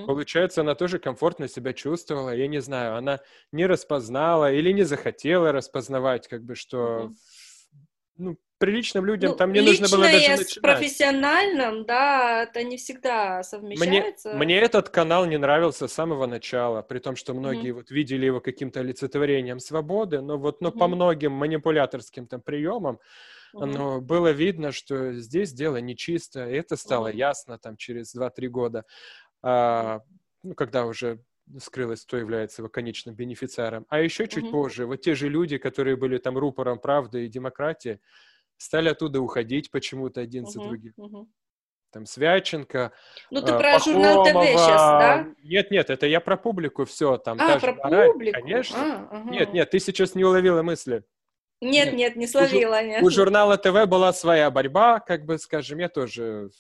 Получается, она тоже комфортно себя чувствовала, я не знаю, она не распознала или не захотела распознавать, как бы, что ну, приличным людям ну, там не нужно было даже начинать. Личное с профессиональным, да, это не всегда совмещается. Мне этот канал не нравился с самого начала, при том, что многие вот видели его каким-то олицетворением свободы, но вот но по многим манипуляторским там приемам но было видно, что здесь дело нечисто, это стало ясно там через 2-3 года. Ну, когда уже скрылось, кто является его конечным бенефициаром. А еще чуть позже вот те же люди, которые были там рупором правды и демократии, стали оттуда уходить почему-то один за другим. Там Свяченко, ну, ты про журнал ТВ сейчас, да? Нет, это я про публику все. Там, про публику? Конечно. Нет, ты сейчас не уловила мысли. Нет, не словила. У журнала ТВ была своя борьба, как бы, скажем, я тоже...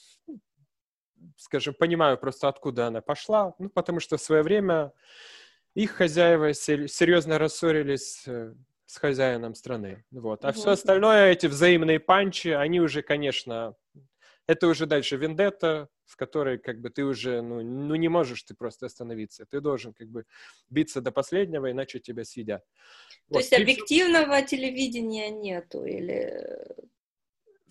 скажем, понимаю просто, откуда она пошла, ну, потому что в свое время их хозяева серьезно рассорились с хозяином страны, вот. А все остальное, эти взаимные панчи, они уже, конечно, это уже дальше вендетта, в которой, как бы, ты уже, ну, не можешь ты просто остановиться, ты должен, как бы, биться до последнего, иначе тебя съедят. То есть объективного телевидения нету, или...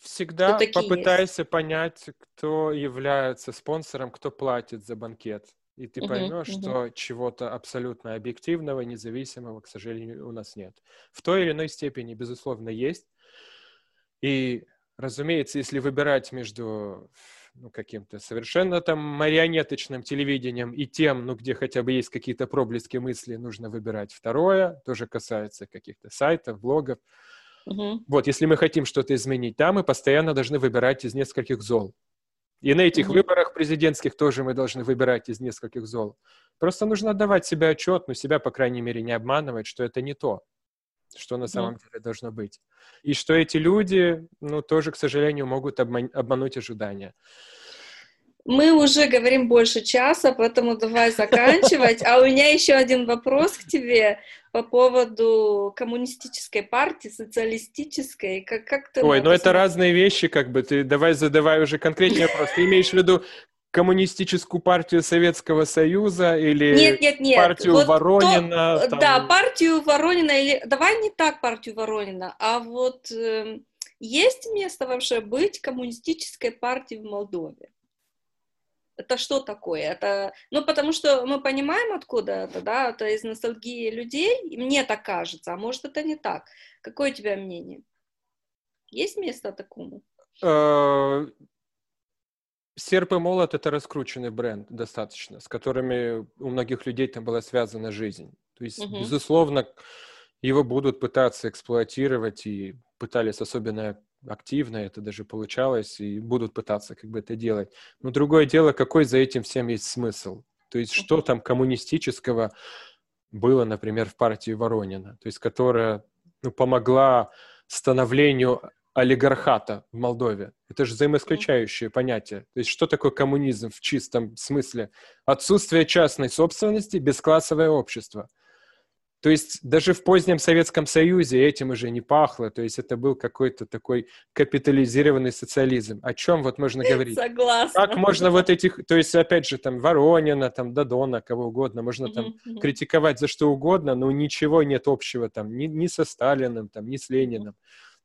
Всегда попытайся понять, кто является спонсором, кто платит за банкет. И ты поймешь, что чего-то абсолютно объективного, независимого, к сожалению, у нас нет. В той или иной степени, безусловно, есть. И, разумеется, если выбирать между ну, каким-то совершенно там марионеточным телевидением и тем, ну, где хотя бы есть какие-то проблески мысли, нужно выбирать второе. Тоже касается каких-то сайтов, блогов. Вот, если мы хотим что-то изменить, да, мы постоянно должны выбирать из нескольких зол. И на этих выборах президентских тоже мы должны выбирать из нескольких зол. Просто нужно отдавать себе отчет, но себя, по крайней мере, не обманывать, что это не то, что на самом деле должно быть. И что эти люди, ну, тоже, к сожалению, могут обмануть ожидания. Мы уже говорим больше часа, поэтому давай заканчивать. А у меня еще один вопрос к тебе по поводу коммунистической партии, социалистической. Как ты Ой, ну это разные вещи, как бы. Ты давай задавай уже конкретный вопрос. Ты имеешь в виду коммунистическую партию Советского Союза или нет. партию вот Воронина? То, там... Да, партию Воронина. Или... Давай не так партию Воронина, а вот есть место вообще быть коммунистической партией в Молдове? Это что такое? Это... Ну, потому что мы понимаем, откуда это, да? Это из ностальгии людей, мне так кажется, а может, это не так. Какое у тебя мнение? Есть место такому? Серп и молот — это раскрученный бренд достаточно, с которыми у многих людей там была связана жизнь. То есть, безусловно, его будут пытаться эксплуатировать, и пытались особенно активно, это даже получалось, и будут пытаться как бы это делать. Но другое дело, какой за этим всем есть смысл. То есть, что там коммунистического было, например, в партии Воронина, то есть, которая помогла становлению олигархата в Молдове. Это же взаимоисключающее понятие. То есть, что такое коммунизм в чистом смысле? Отсутствие частной собственности, бесклассовое общество. То есть, даже в позднем Советском Союзе этим уже не пахло. То есть, это был какой-то такой капитализированный социализм. О чем вот можно говорить? Согласна. Как можно вот этих... То есть, опять же, там, Воронина, там, Додона, кого угодно. Можно там критиковать за что угодно, но ничего нет общего там ни со Сталиным, там, ни с Лениным.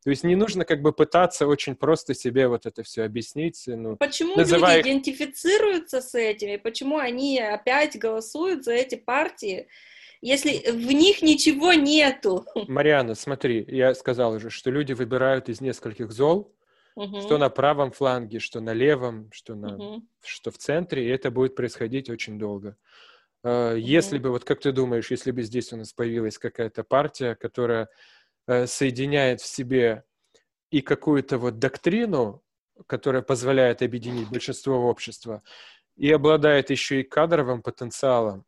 То есть не нужно как бы пытаться очень просто себе вот это все объяснить. Ну, почему люди идентифицируются с этим? И почему они опять голосуют за эти партии, если в них ничего нету? Марьяна, смотри, я сказал уже, что люди выбирают из нескольких зол, что на правом фланге, что на левом, что в центре, и это будет происходить очень долго. Если бы, вот как ты думаешь, если бы здесь у нас появилась какая-то партия, которая соединяет в себе и какую-то вот доктрину, которая позволяет объединить большинство общества, и обладает еще и кадровым потенциалом,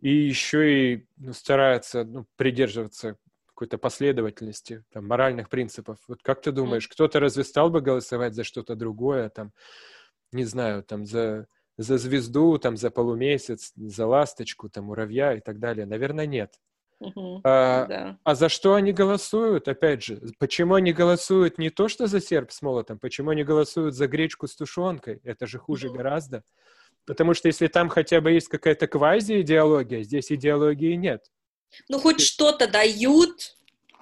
и еще и старается придерживаться какой-то последовательности, там, моральных принципов. Вот как ты думаешь, кто-то разве стал бы голосовать за что-то другое, там, не знаю, там, за звезду, там, за полумесяц, за ласточку, там, муравья и так далее? Наверное, нет. А за что они голосуют? Опять же, почему они голосуют не то, что за серп с молотом, почему они голосуют за гречку с тушенкой? Это же хуже гораздо. Потому что если там хотя бы есть какая-то квази-идеология, здесь идеологии нет. Ну, хоть что-то дают.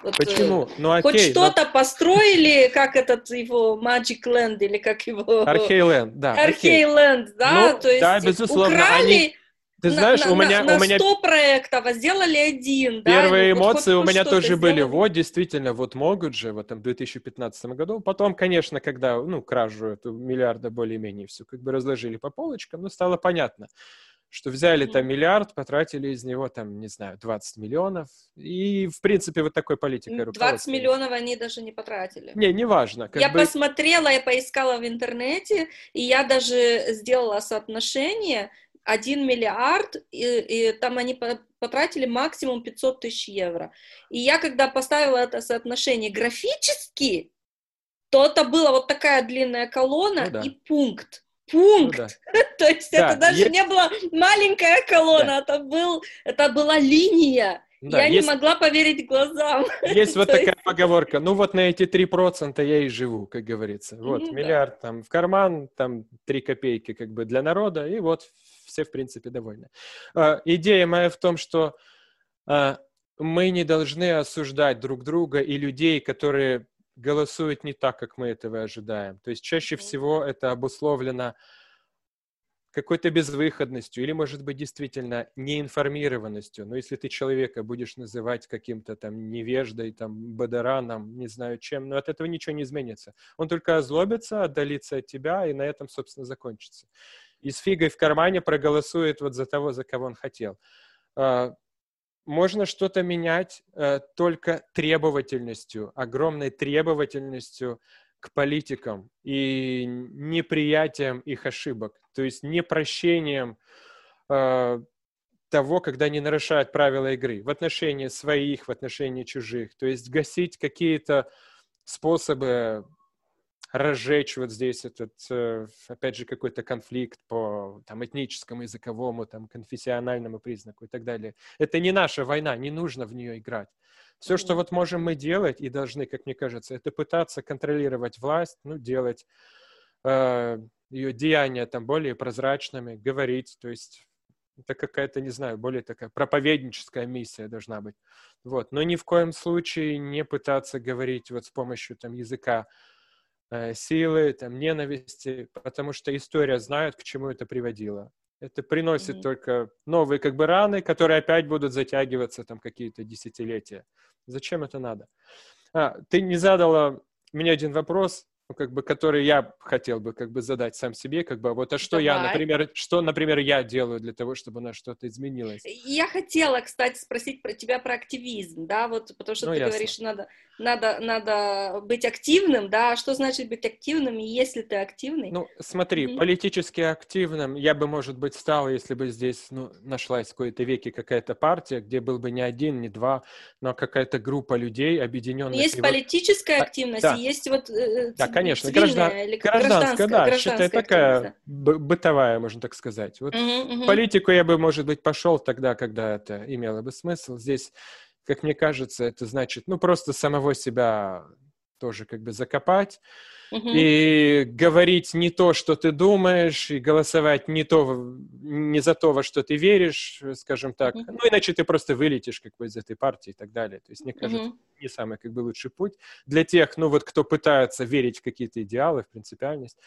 Вот, почему? Ну, окей, хоть что-то построили, как этот его Magic Land, или как его... Archei Land, да. Archei Land, да, ну, то есть да, безусловно, украли... Они... Ты знаешь, у меня 100 проектов, а сделали один. Первые эмоции у меня тоже были. Вот, действительно, вот могут же, вот там в 2015 году. Потом, конечно, когда, кражу эту миллиарда более-менее все как бы разложили по полочкам, стало понятно, что взяли там миллиард, потратили из него там, не знаю, 20 миллионов. И, в принципе, вот такой политикой руководства. 20 миллионов они даже не потратили. Неважно. Посмотрела, я поискала в интернете, и я даже сделала соотношение... 1 миллиард, и там они потратили максимум 500 тысяч евро. И я, когда поставила это соотношение графически, то это была вот такая длинная колонна и пункт. То есть это даже не была маленькая колонна, это была линия. Да, я не могла поверить глазам. Есть вот такая поговорка. Ну вот на эти 3% я и живу, как говорится. Вот миллиард там в карман, там 3 копейки как бы для народа, и вот все, в принципе, довольны. Идея моя в том, что мы не должны осуждать друг друга и людей, которые голосуют не так, как мы этого ожидаем. То есть чаще всего это обусловлено какой-то безвыходностью или, может быть, действительно неинформированностью. Но если ты человека будешь называть каким-то там невеждой, там, бадараном, не знаю чем, но от этого ничего не изменится. Он только озлобится, отдалится от тебя, и на этом, собственно, закончится. И с фигой в кармане проголосует вот за того, за кого он хотел. Можно что-то менять только требовательностью, огромной требовательностью к политикам и неприятием их ошибок, то есть непрощением того, когда они нарушают правила игры в отношении своих, в отношении чужих, то есть гасить какие-то способы разжечь вот здесь этот, опять же, какой-то конфликт по там, этническому, языковому, там, конфессиональному признаку и так далее. Это не наша война, не нужно в нее играть. Все, что вот можем мы делать и должны, как мне кажется, это пытаться контролировать власть, делать ее деяния там более прозрачными, говорить, то есть это какая-то, не знаю, более такая проповедническая миссия должна быть. Вот. Но ни в коем случае не пытаться говорить вот с помощью там языка силы, там, ненависти, потому что история знает, к чему это приводило. Это приносит только новые как бы раны, которые опять будут затягиваться там какие-то десятилетия. Зачем это надо? Ты не задала мне один вопрос, ну, как бы, которые я хотел бы как бы задать сам себе, как бы, вот, а что я, например, я делаю для того, чтобы у нас что-то изменилось? Я хотела, кстати, спросить про тебя про активизм, да, вот, потому что, ну, ты ясно. Говоришь, надо быть активным, да, что значит быть активным, если ты активный? Ну, смотри, политически активным я бы, может быть, стал, если бы здесь, ну, нашлась в кои-то веки какая-то партия, где был бы не один, не два, но какая-то группа людей объединенных. Есть политическая активность, да. Есть вот... Конечно, гражданская, да, считай, такая бытовая, можно так сказать. Вот политику я бы, может быть, пошел тогда, когда это имело бы смысл. Здесь, как мне кажется, это значит, ну, просто самого себя тоже как бы закопать и говорить не то, что ты думаешь, и голосовать не за то, во что ты веришь, скажем так. Ну, иначе ты просто вылетишь как бы из этой партии и так далее. То есть, мне кажется, не самый как бы лучший путь для тех, ну, вот, кто пытается верить в какие-то идеалы, в принципиальность.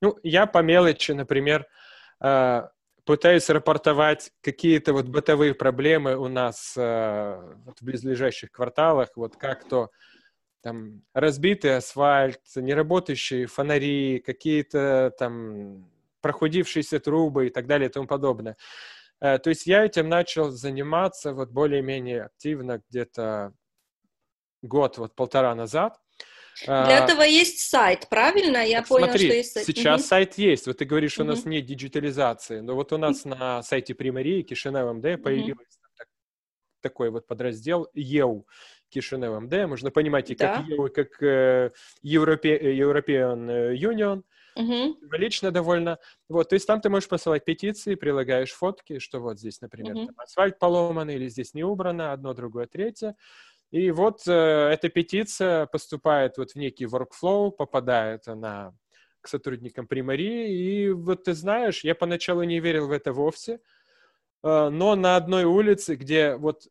Ну, я по мелочи, например, пытаюсь рапортовать какие-то вот бытовые проблемы у нас вот в близлежащих кварталах, вот как-то там разбитый асфальт, неработающие фонари, какие-то там прохудившиеся трубы и так далее и тому подобное. То есть я этим начал заниматься вот более-менее активно где-то год, вот полтора назад. Для этого есть сайт, правильно? Я вот понял, смотри, что есть сайт. Сейчас сайт есть. Вот ты говоришь, у нас нет диджитализации, но вот у нас на сайте Примарии Кишинев МД появилась такой вот подраздел «ЕУ». Кишинев МД, можно понимать, и как, да. Как European Union, лично довольно. Вот, то есть там ты можешь посылать петиции, прилагаешь фотки, что вот здесь, например, там асфальт поломанный, или здесь не убрано, одно, другое, третье. И вот эта петиция поступает вот в некий workflow, попадает она к сотрудникам Примарии, и вот ты знаешь, я поначалу не верил в это вовсе, но на одной улице, где вот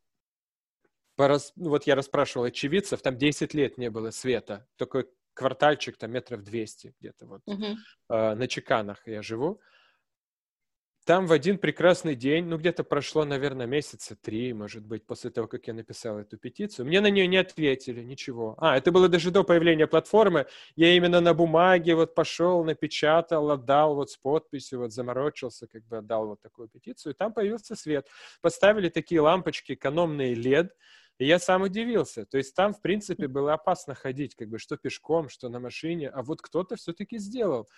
вот я расспрашивал очевидцев, там 10 лет не было света. Такой квартальчик, там метров 200 где-то вот на Чеканах я живу. Там в один прекрасный день, ну где-то прошло, наверное, месяца 3, может быть, после того, как я написал эту петицию. Мне на нее не ответили, ничего. Это было даже до появления платформы. Я именно на бумаге вот пошел, напечатал, отдал вот с подписью, вот заморочился, как бы отдал вот такую петицию. И там появился свет. Поставили такие лампочки, экономные LED. И я сам удивился. То есть там, в принципе, было опасно ходить, как бы, что пешком, что на машине. А вот кто-то все-таки сделал.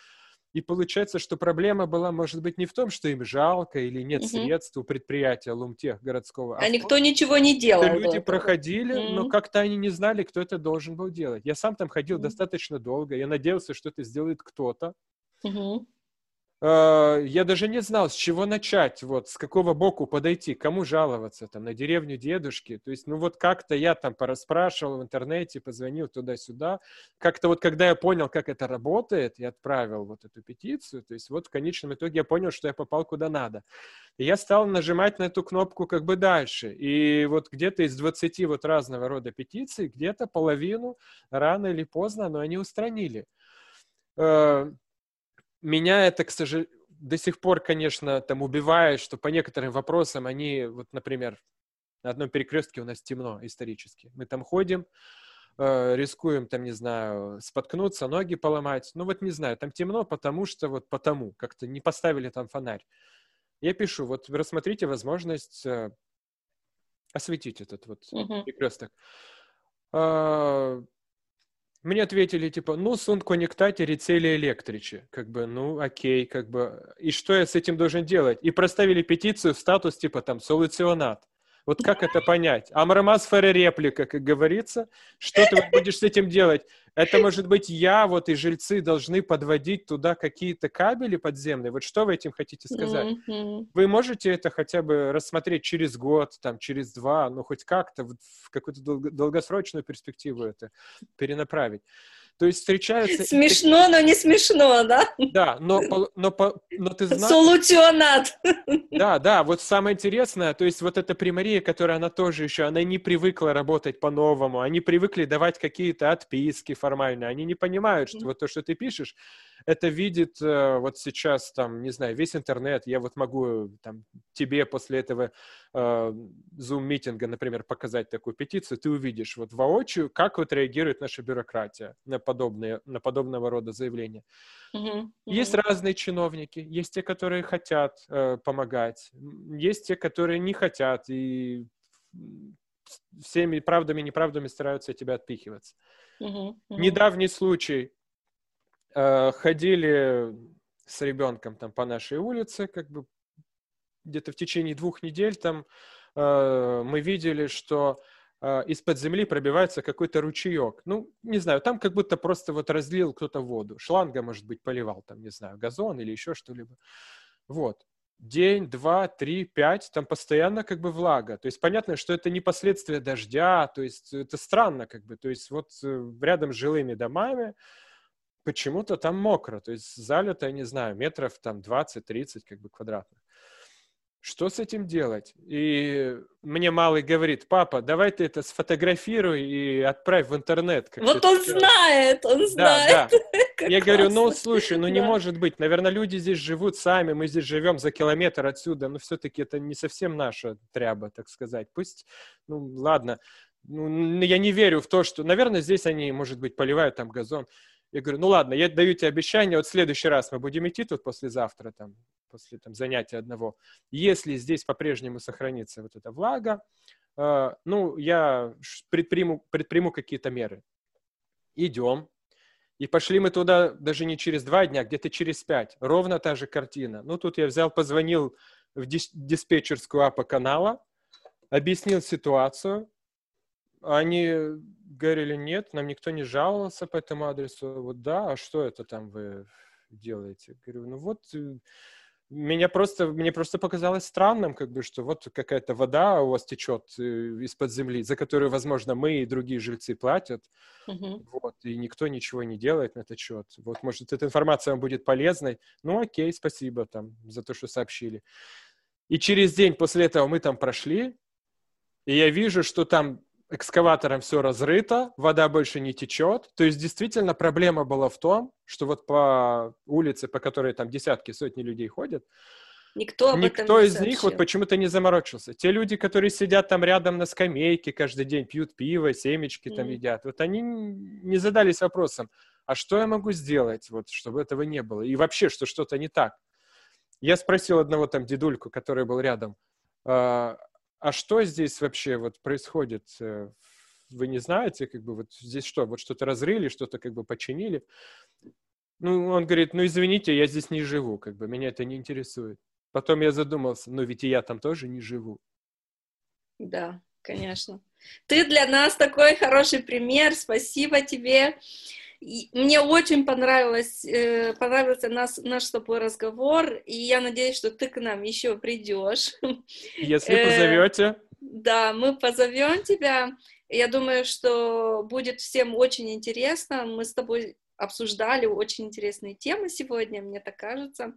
И получается, что проблема была, может быть, не в том, что им жалко или нет средств у предприятия Лумтех городского. А никто ничего не делал. Люди проходили, но как-то они не знали, кто это должен был делать. Я сам там ходил достаточно долго. Я надеялся, что это сделает кто-то. Я даже не знал, с чего начать, вот, с какого боку подойти, кому жаловаться, там, на деревню дедушки. То есть, ну, вот как-то я там порасспрашивал в интернете, позвонил туда-сюда. Как-то вот, когда я понял, как это работает, и отправил вот эту петицию, то есть, вот, в конечном итоге я понял, что я попал куда надо. И я стал нажимать на эту кнопку как бы дальше. И вот где-то из 20 вот разного рода петиций, где-то половину, рано или поздно, но они устранили. Меня это, к сожалению, до сих пор, конечно, там убивает, что по некоторым вопросам они, вот, например, на одном перекрестке у нас темно исторически. Мы там ходим, рискуем, там, не знаю, споткнуться, ноги поломать. Ну, вот не знаю, там темно, потому что вот потому, как-то не поставили там фонарь. Я пишу, вот рассмотрите возможность осветить этот вот перекресток. Мне ответили, типа, ну, сун конектати рецели электричи. Как бы, ну, окей, как бы, и что я с этим должен делать? И проставили петицию в статус, типа, там, солюционат. Вот как это понять? Амрамас ферреплика, как говорится. Что ты будешь с этим делать? Это, может быть, я, вот, и жильцы должны подводить туда какие-то кабели подземные? Вот что вы этим хотите сказать? Вы можете это хотя бы рассмотреть через год, там, через 2, ну, хоть как-то в какую-то долгосрочную перспективу это перенаправить? То есть встречаются... Смешно, но не смешно, да? Да, но ты знаешь... Солуционат! Да, да, вот самое интересное, то есть вот эта Примария, которая, она тоже еще, она не привыкла работать по-новому, они привыкли давать какие-то отписки формальные, они не понимают, что вот то, что ты пишешь, это видит вот сейчас, там, не знаю, весь интернет. Я вот могу там, тебе после этого Zoom-митинга, например, показать такую петицию, ты увидишь вот воочию, как вот реагирует наша бюрократия на на подобного рода заявления. Есть разные чиновники, есть те, которые хотят помогать, есть те, которые не хотят и всеми правдами и неправдами стараются от тебя отпихиваться. Недавний случай. Ходили с ребенком там по нашей улице, как бы где-то в течение 2 недель там мы видели, что из-под земли пробивается какой-то ручеек. Ну, не знаю, там как будто просто вот разлил кто-то воду. Шланга, может быть, поливал там, не знаю, газон или еще что-либо. Вот. День, 2, 3, 5, там постоянно как бы влага. То есть понятно, что это не последствия дождя, то есть это странно как бы. То есть вот рядом с жилыми домами почему-то там мокро, то есть залито, я не знаю, метров там 20-30 как бы квадратных. Что с этим делать? И мне малый говорит: папа, давай ты это сфотографируй и отправь в интернет. Как вот он сказал. он знает. Да. Я говорю, ну слушай, ну не может быть, наверное, люди здесь живут сами, мы здесь живем за километр отсюда, но все-таки это не совсем наша тряба, так сказать. Пусть, ну ладно, ну, я не верю в то, что, наверное, здесь они, может быть, поливают там газон. Я говорю, ну ладно, я даю тебе обещание, вот в следующий раз мы будем идти тут послезавтра, там, после там, занятия одного. Если здесь по-прежнему сохранится вот эта влага, ну, я предприму какие-то меры. Идем. И пошли мы туда даже не через 2 дня, где-то через 5. Ровно та же картина. Ну, тут я взял, позвонил в диспетчерскую АПО канала, объяснил ситуацию. Они говорили, нет, нам никто не жаловался по этому адресу. Вот да, а что это там вы делаете? Говорю, ну вот, мне просто показалось странным, как бы, что вот какая-то вода у вас течет из-под земли, за которую, возможно, мы и другие жильцы платят. Вот, и никто ничего не делает на этот счет. Вот, может, эта информация вам будет полезной. Ну, окей, спасибо там за то, что сообщили. И через день после этого мы там прошли, и я вижу, что там экскаватором все разрыто, вода больше не течет. То есть, действительно, проблема была в том, что вот по улице, по которой там десятки, сотни людей ходят, никто из них вот почему-то не заморочился. Те люди, которые сидят там рядом на скамейке, каждый день пьют пиво, семечки там едят, вот они не задались вопросом, а что я могу сделать, вот, чтобы этого не было? И вообще, что что-то не так. Я спросил одного там дедульку, который был рядом, а что здесь вообще вот происходит? Вы не знаете, как бы вот здесь что? Вот что-то разрыли, что-то как бы починили. Ну, он говорит, ну, извините, я здесь не живу, как бы меня это не интересует. Потом я задумался, ну, ведь и я там тоже не живу. Да, конечно. Ты для нас такой хороший пример, спасибо тебе. И мне очень понравился наш с тобой разговор, и я надеюсь, что ты к нам еще придешь. Если позовете. Да, мы позовем тебя. Я думаю, что будет всем очень интересно. Мы с тобой обсуждали очень интересные темы сегодня, мне так кажется.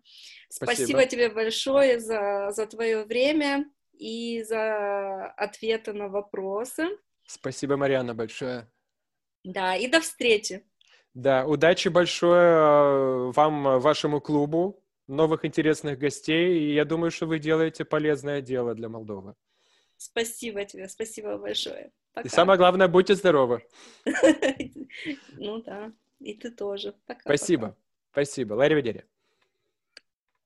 Спасибо тебе большое за твое время и за ответы на вопросы. Спасибо, Марьяна, большое. Да, и до встречи. Да, удачи большое вам, вашему клубу, новых интересных гостей, и я думаю, что вы делаете полезное дело для Молдовы. Спасибо тебе, спасибо большое. Пока. И самое главное, будьте здоровы. Ну да, и ты тоже. Пока. Спасибо, спасибо. Ларивидери.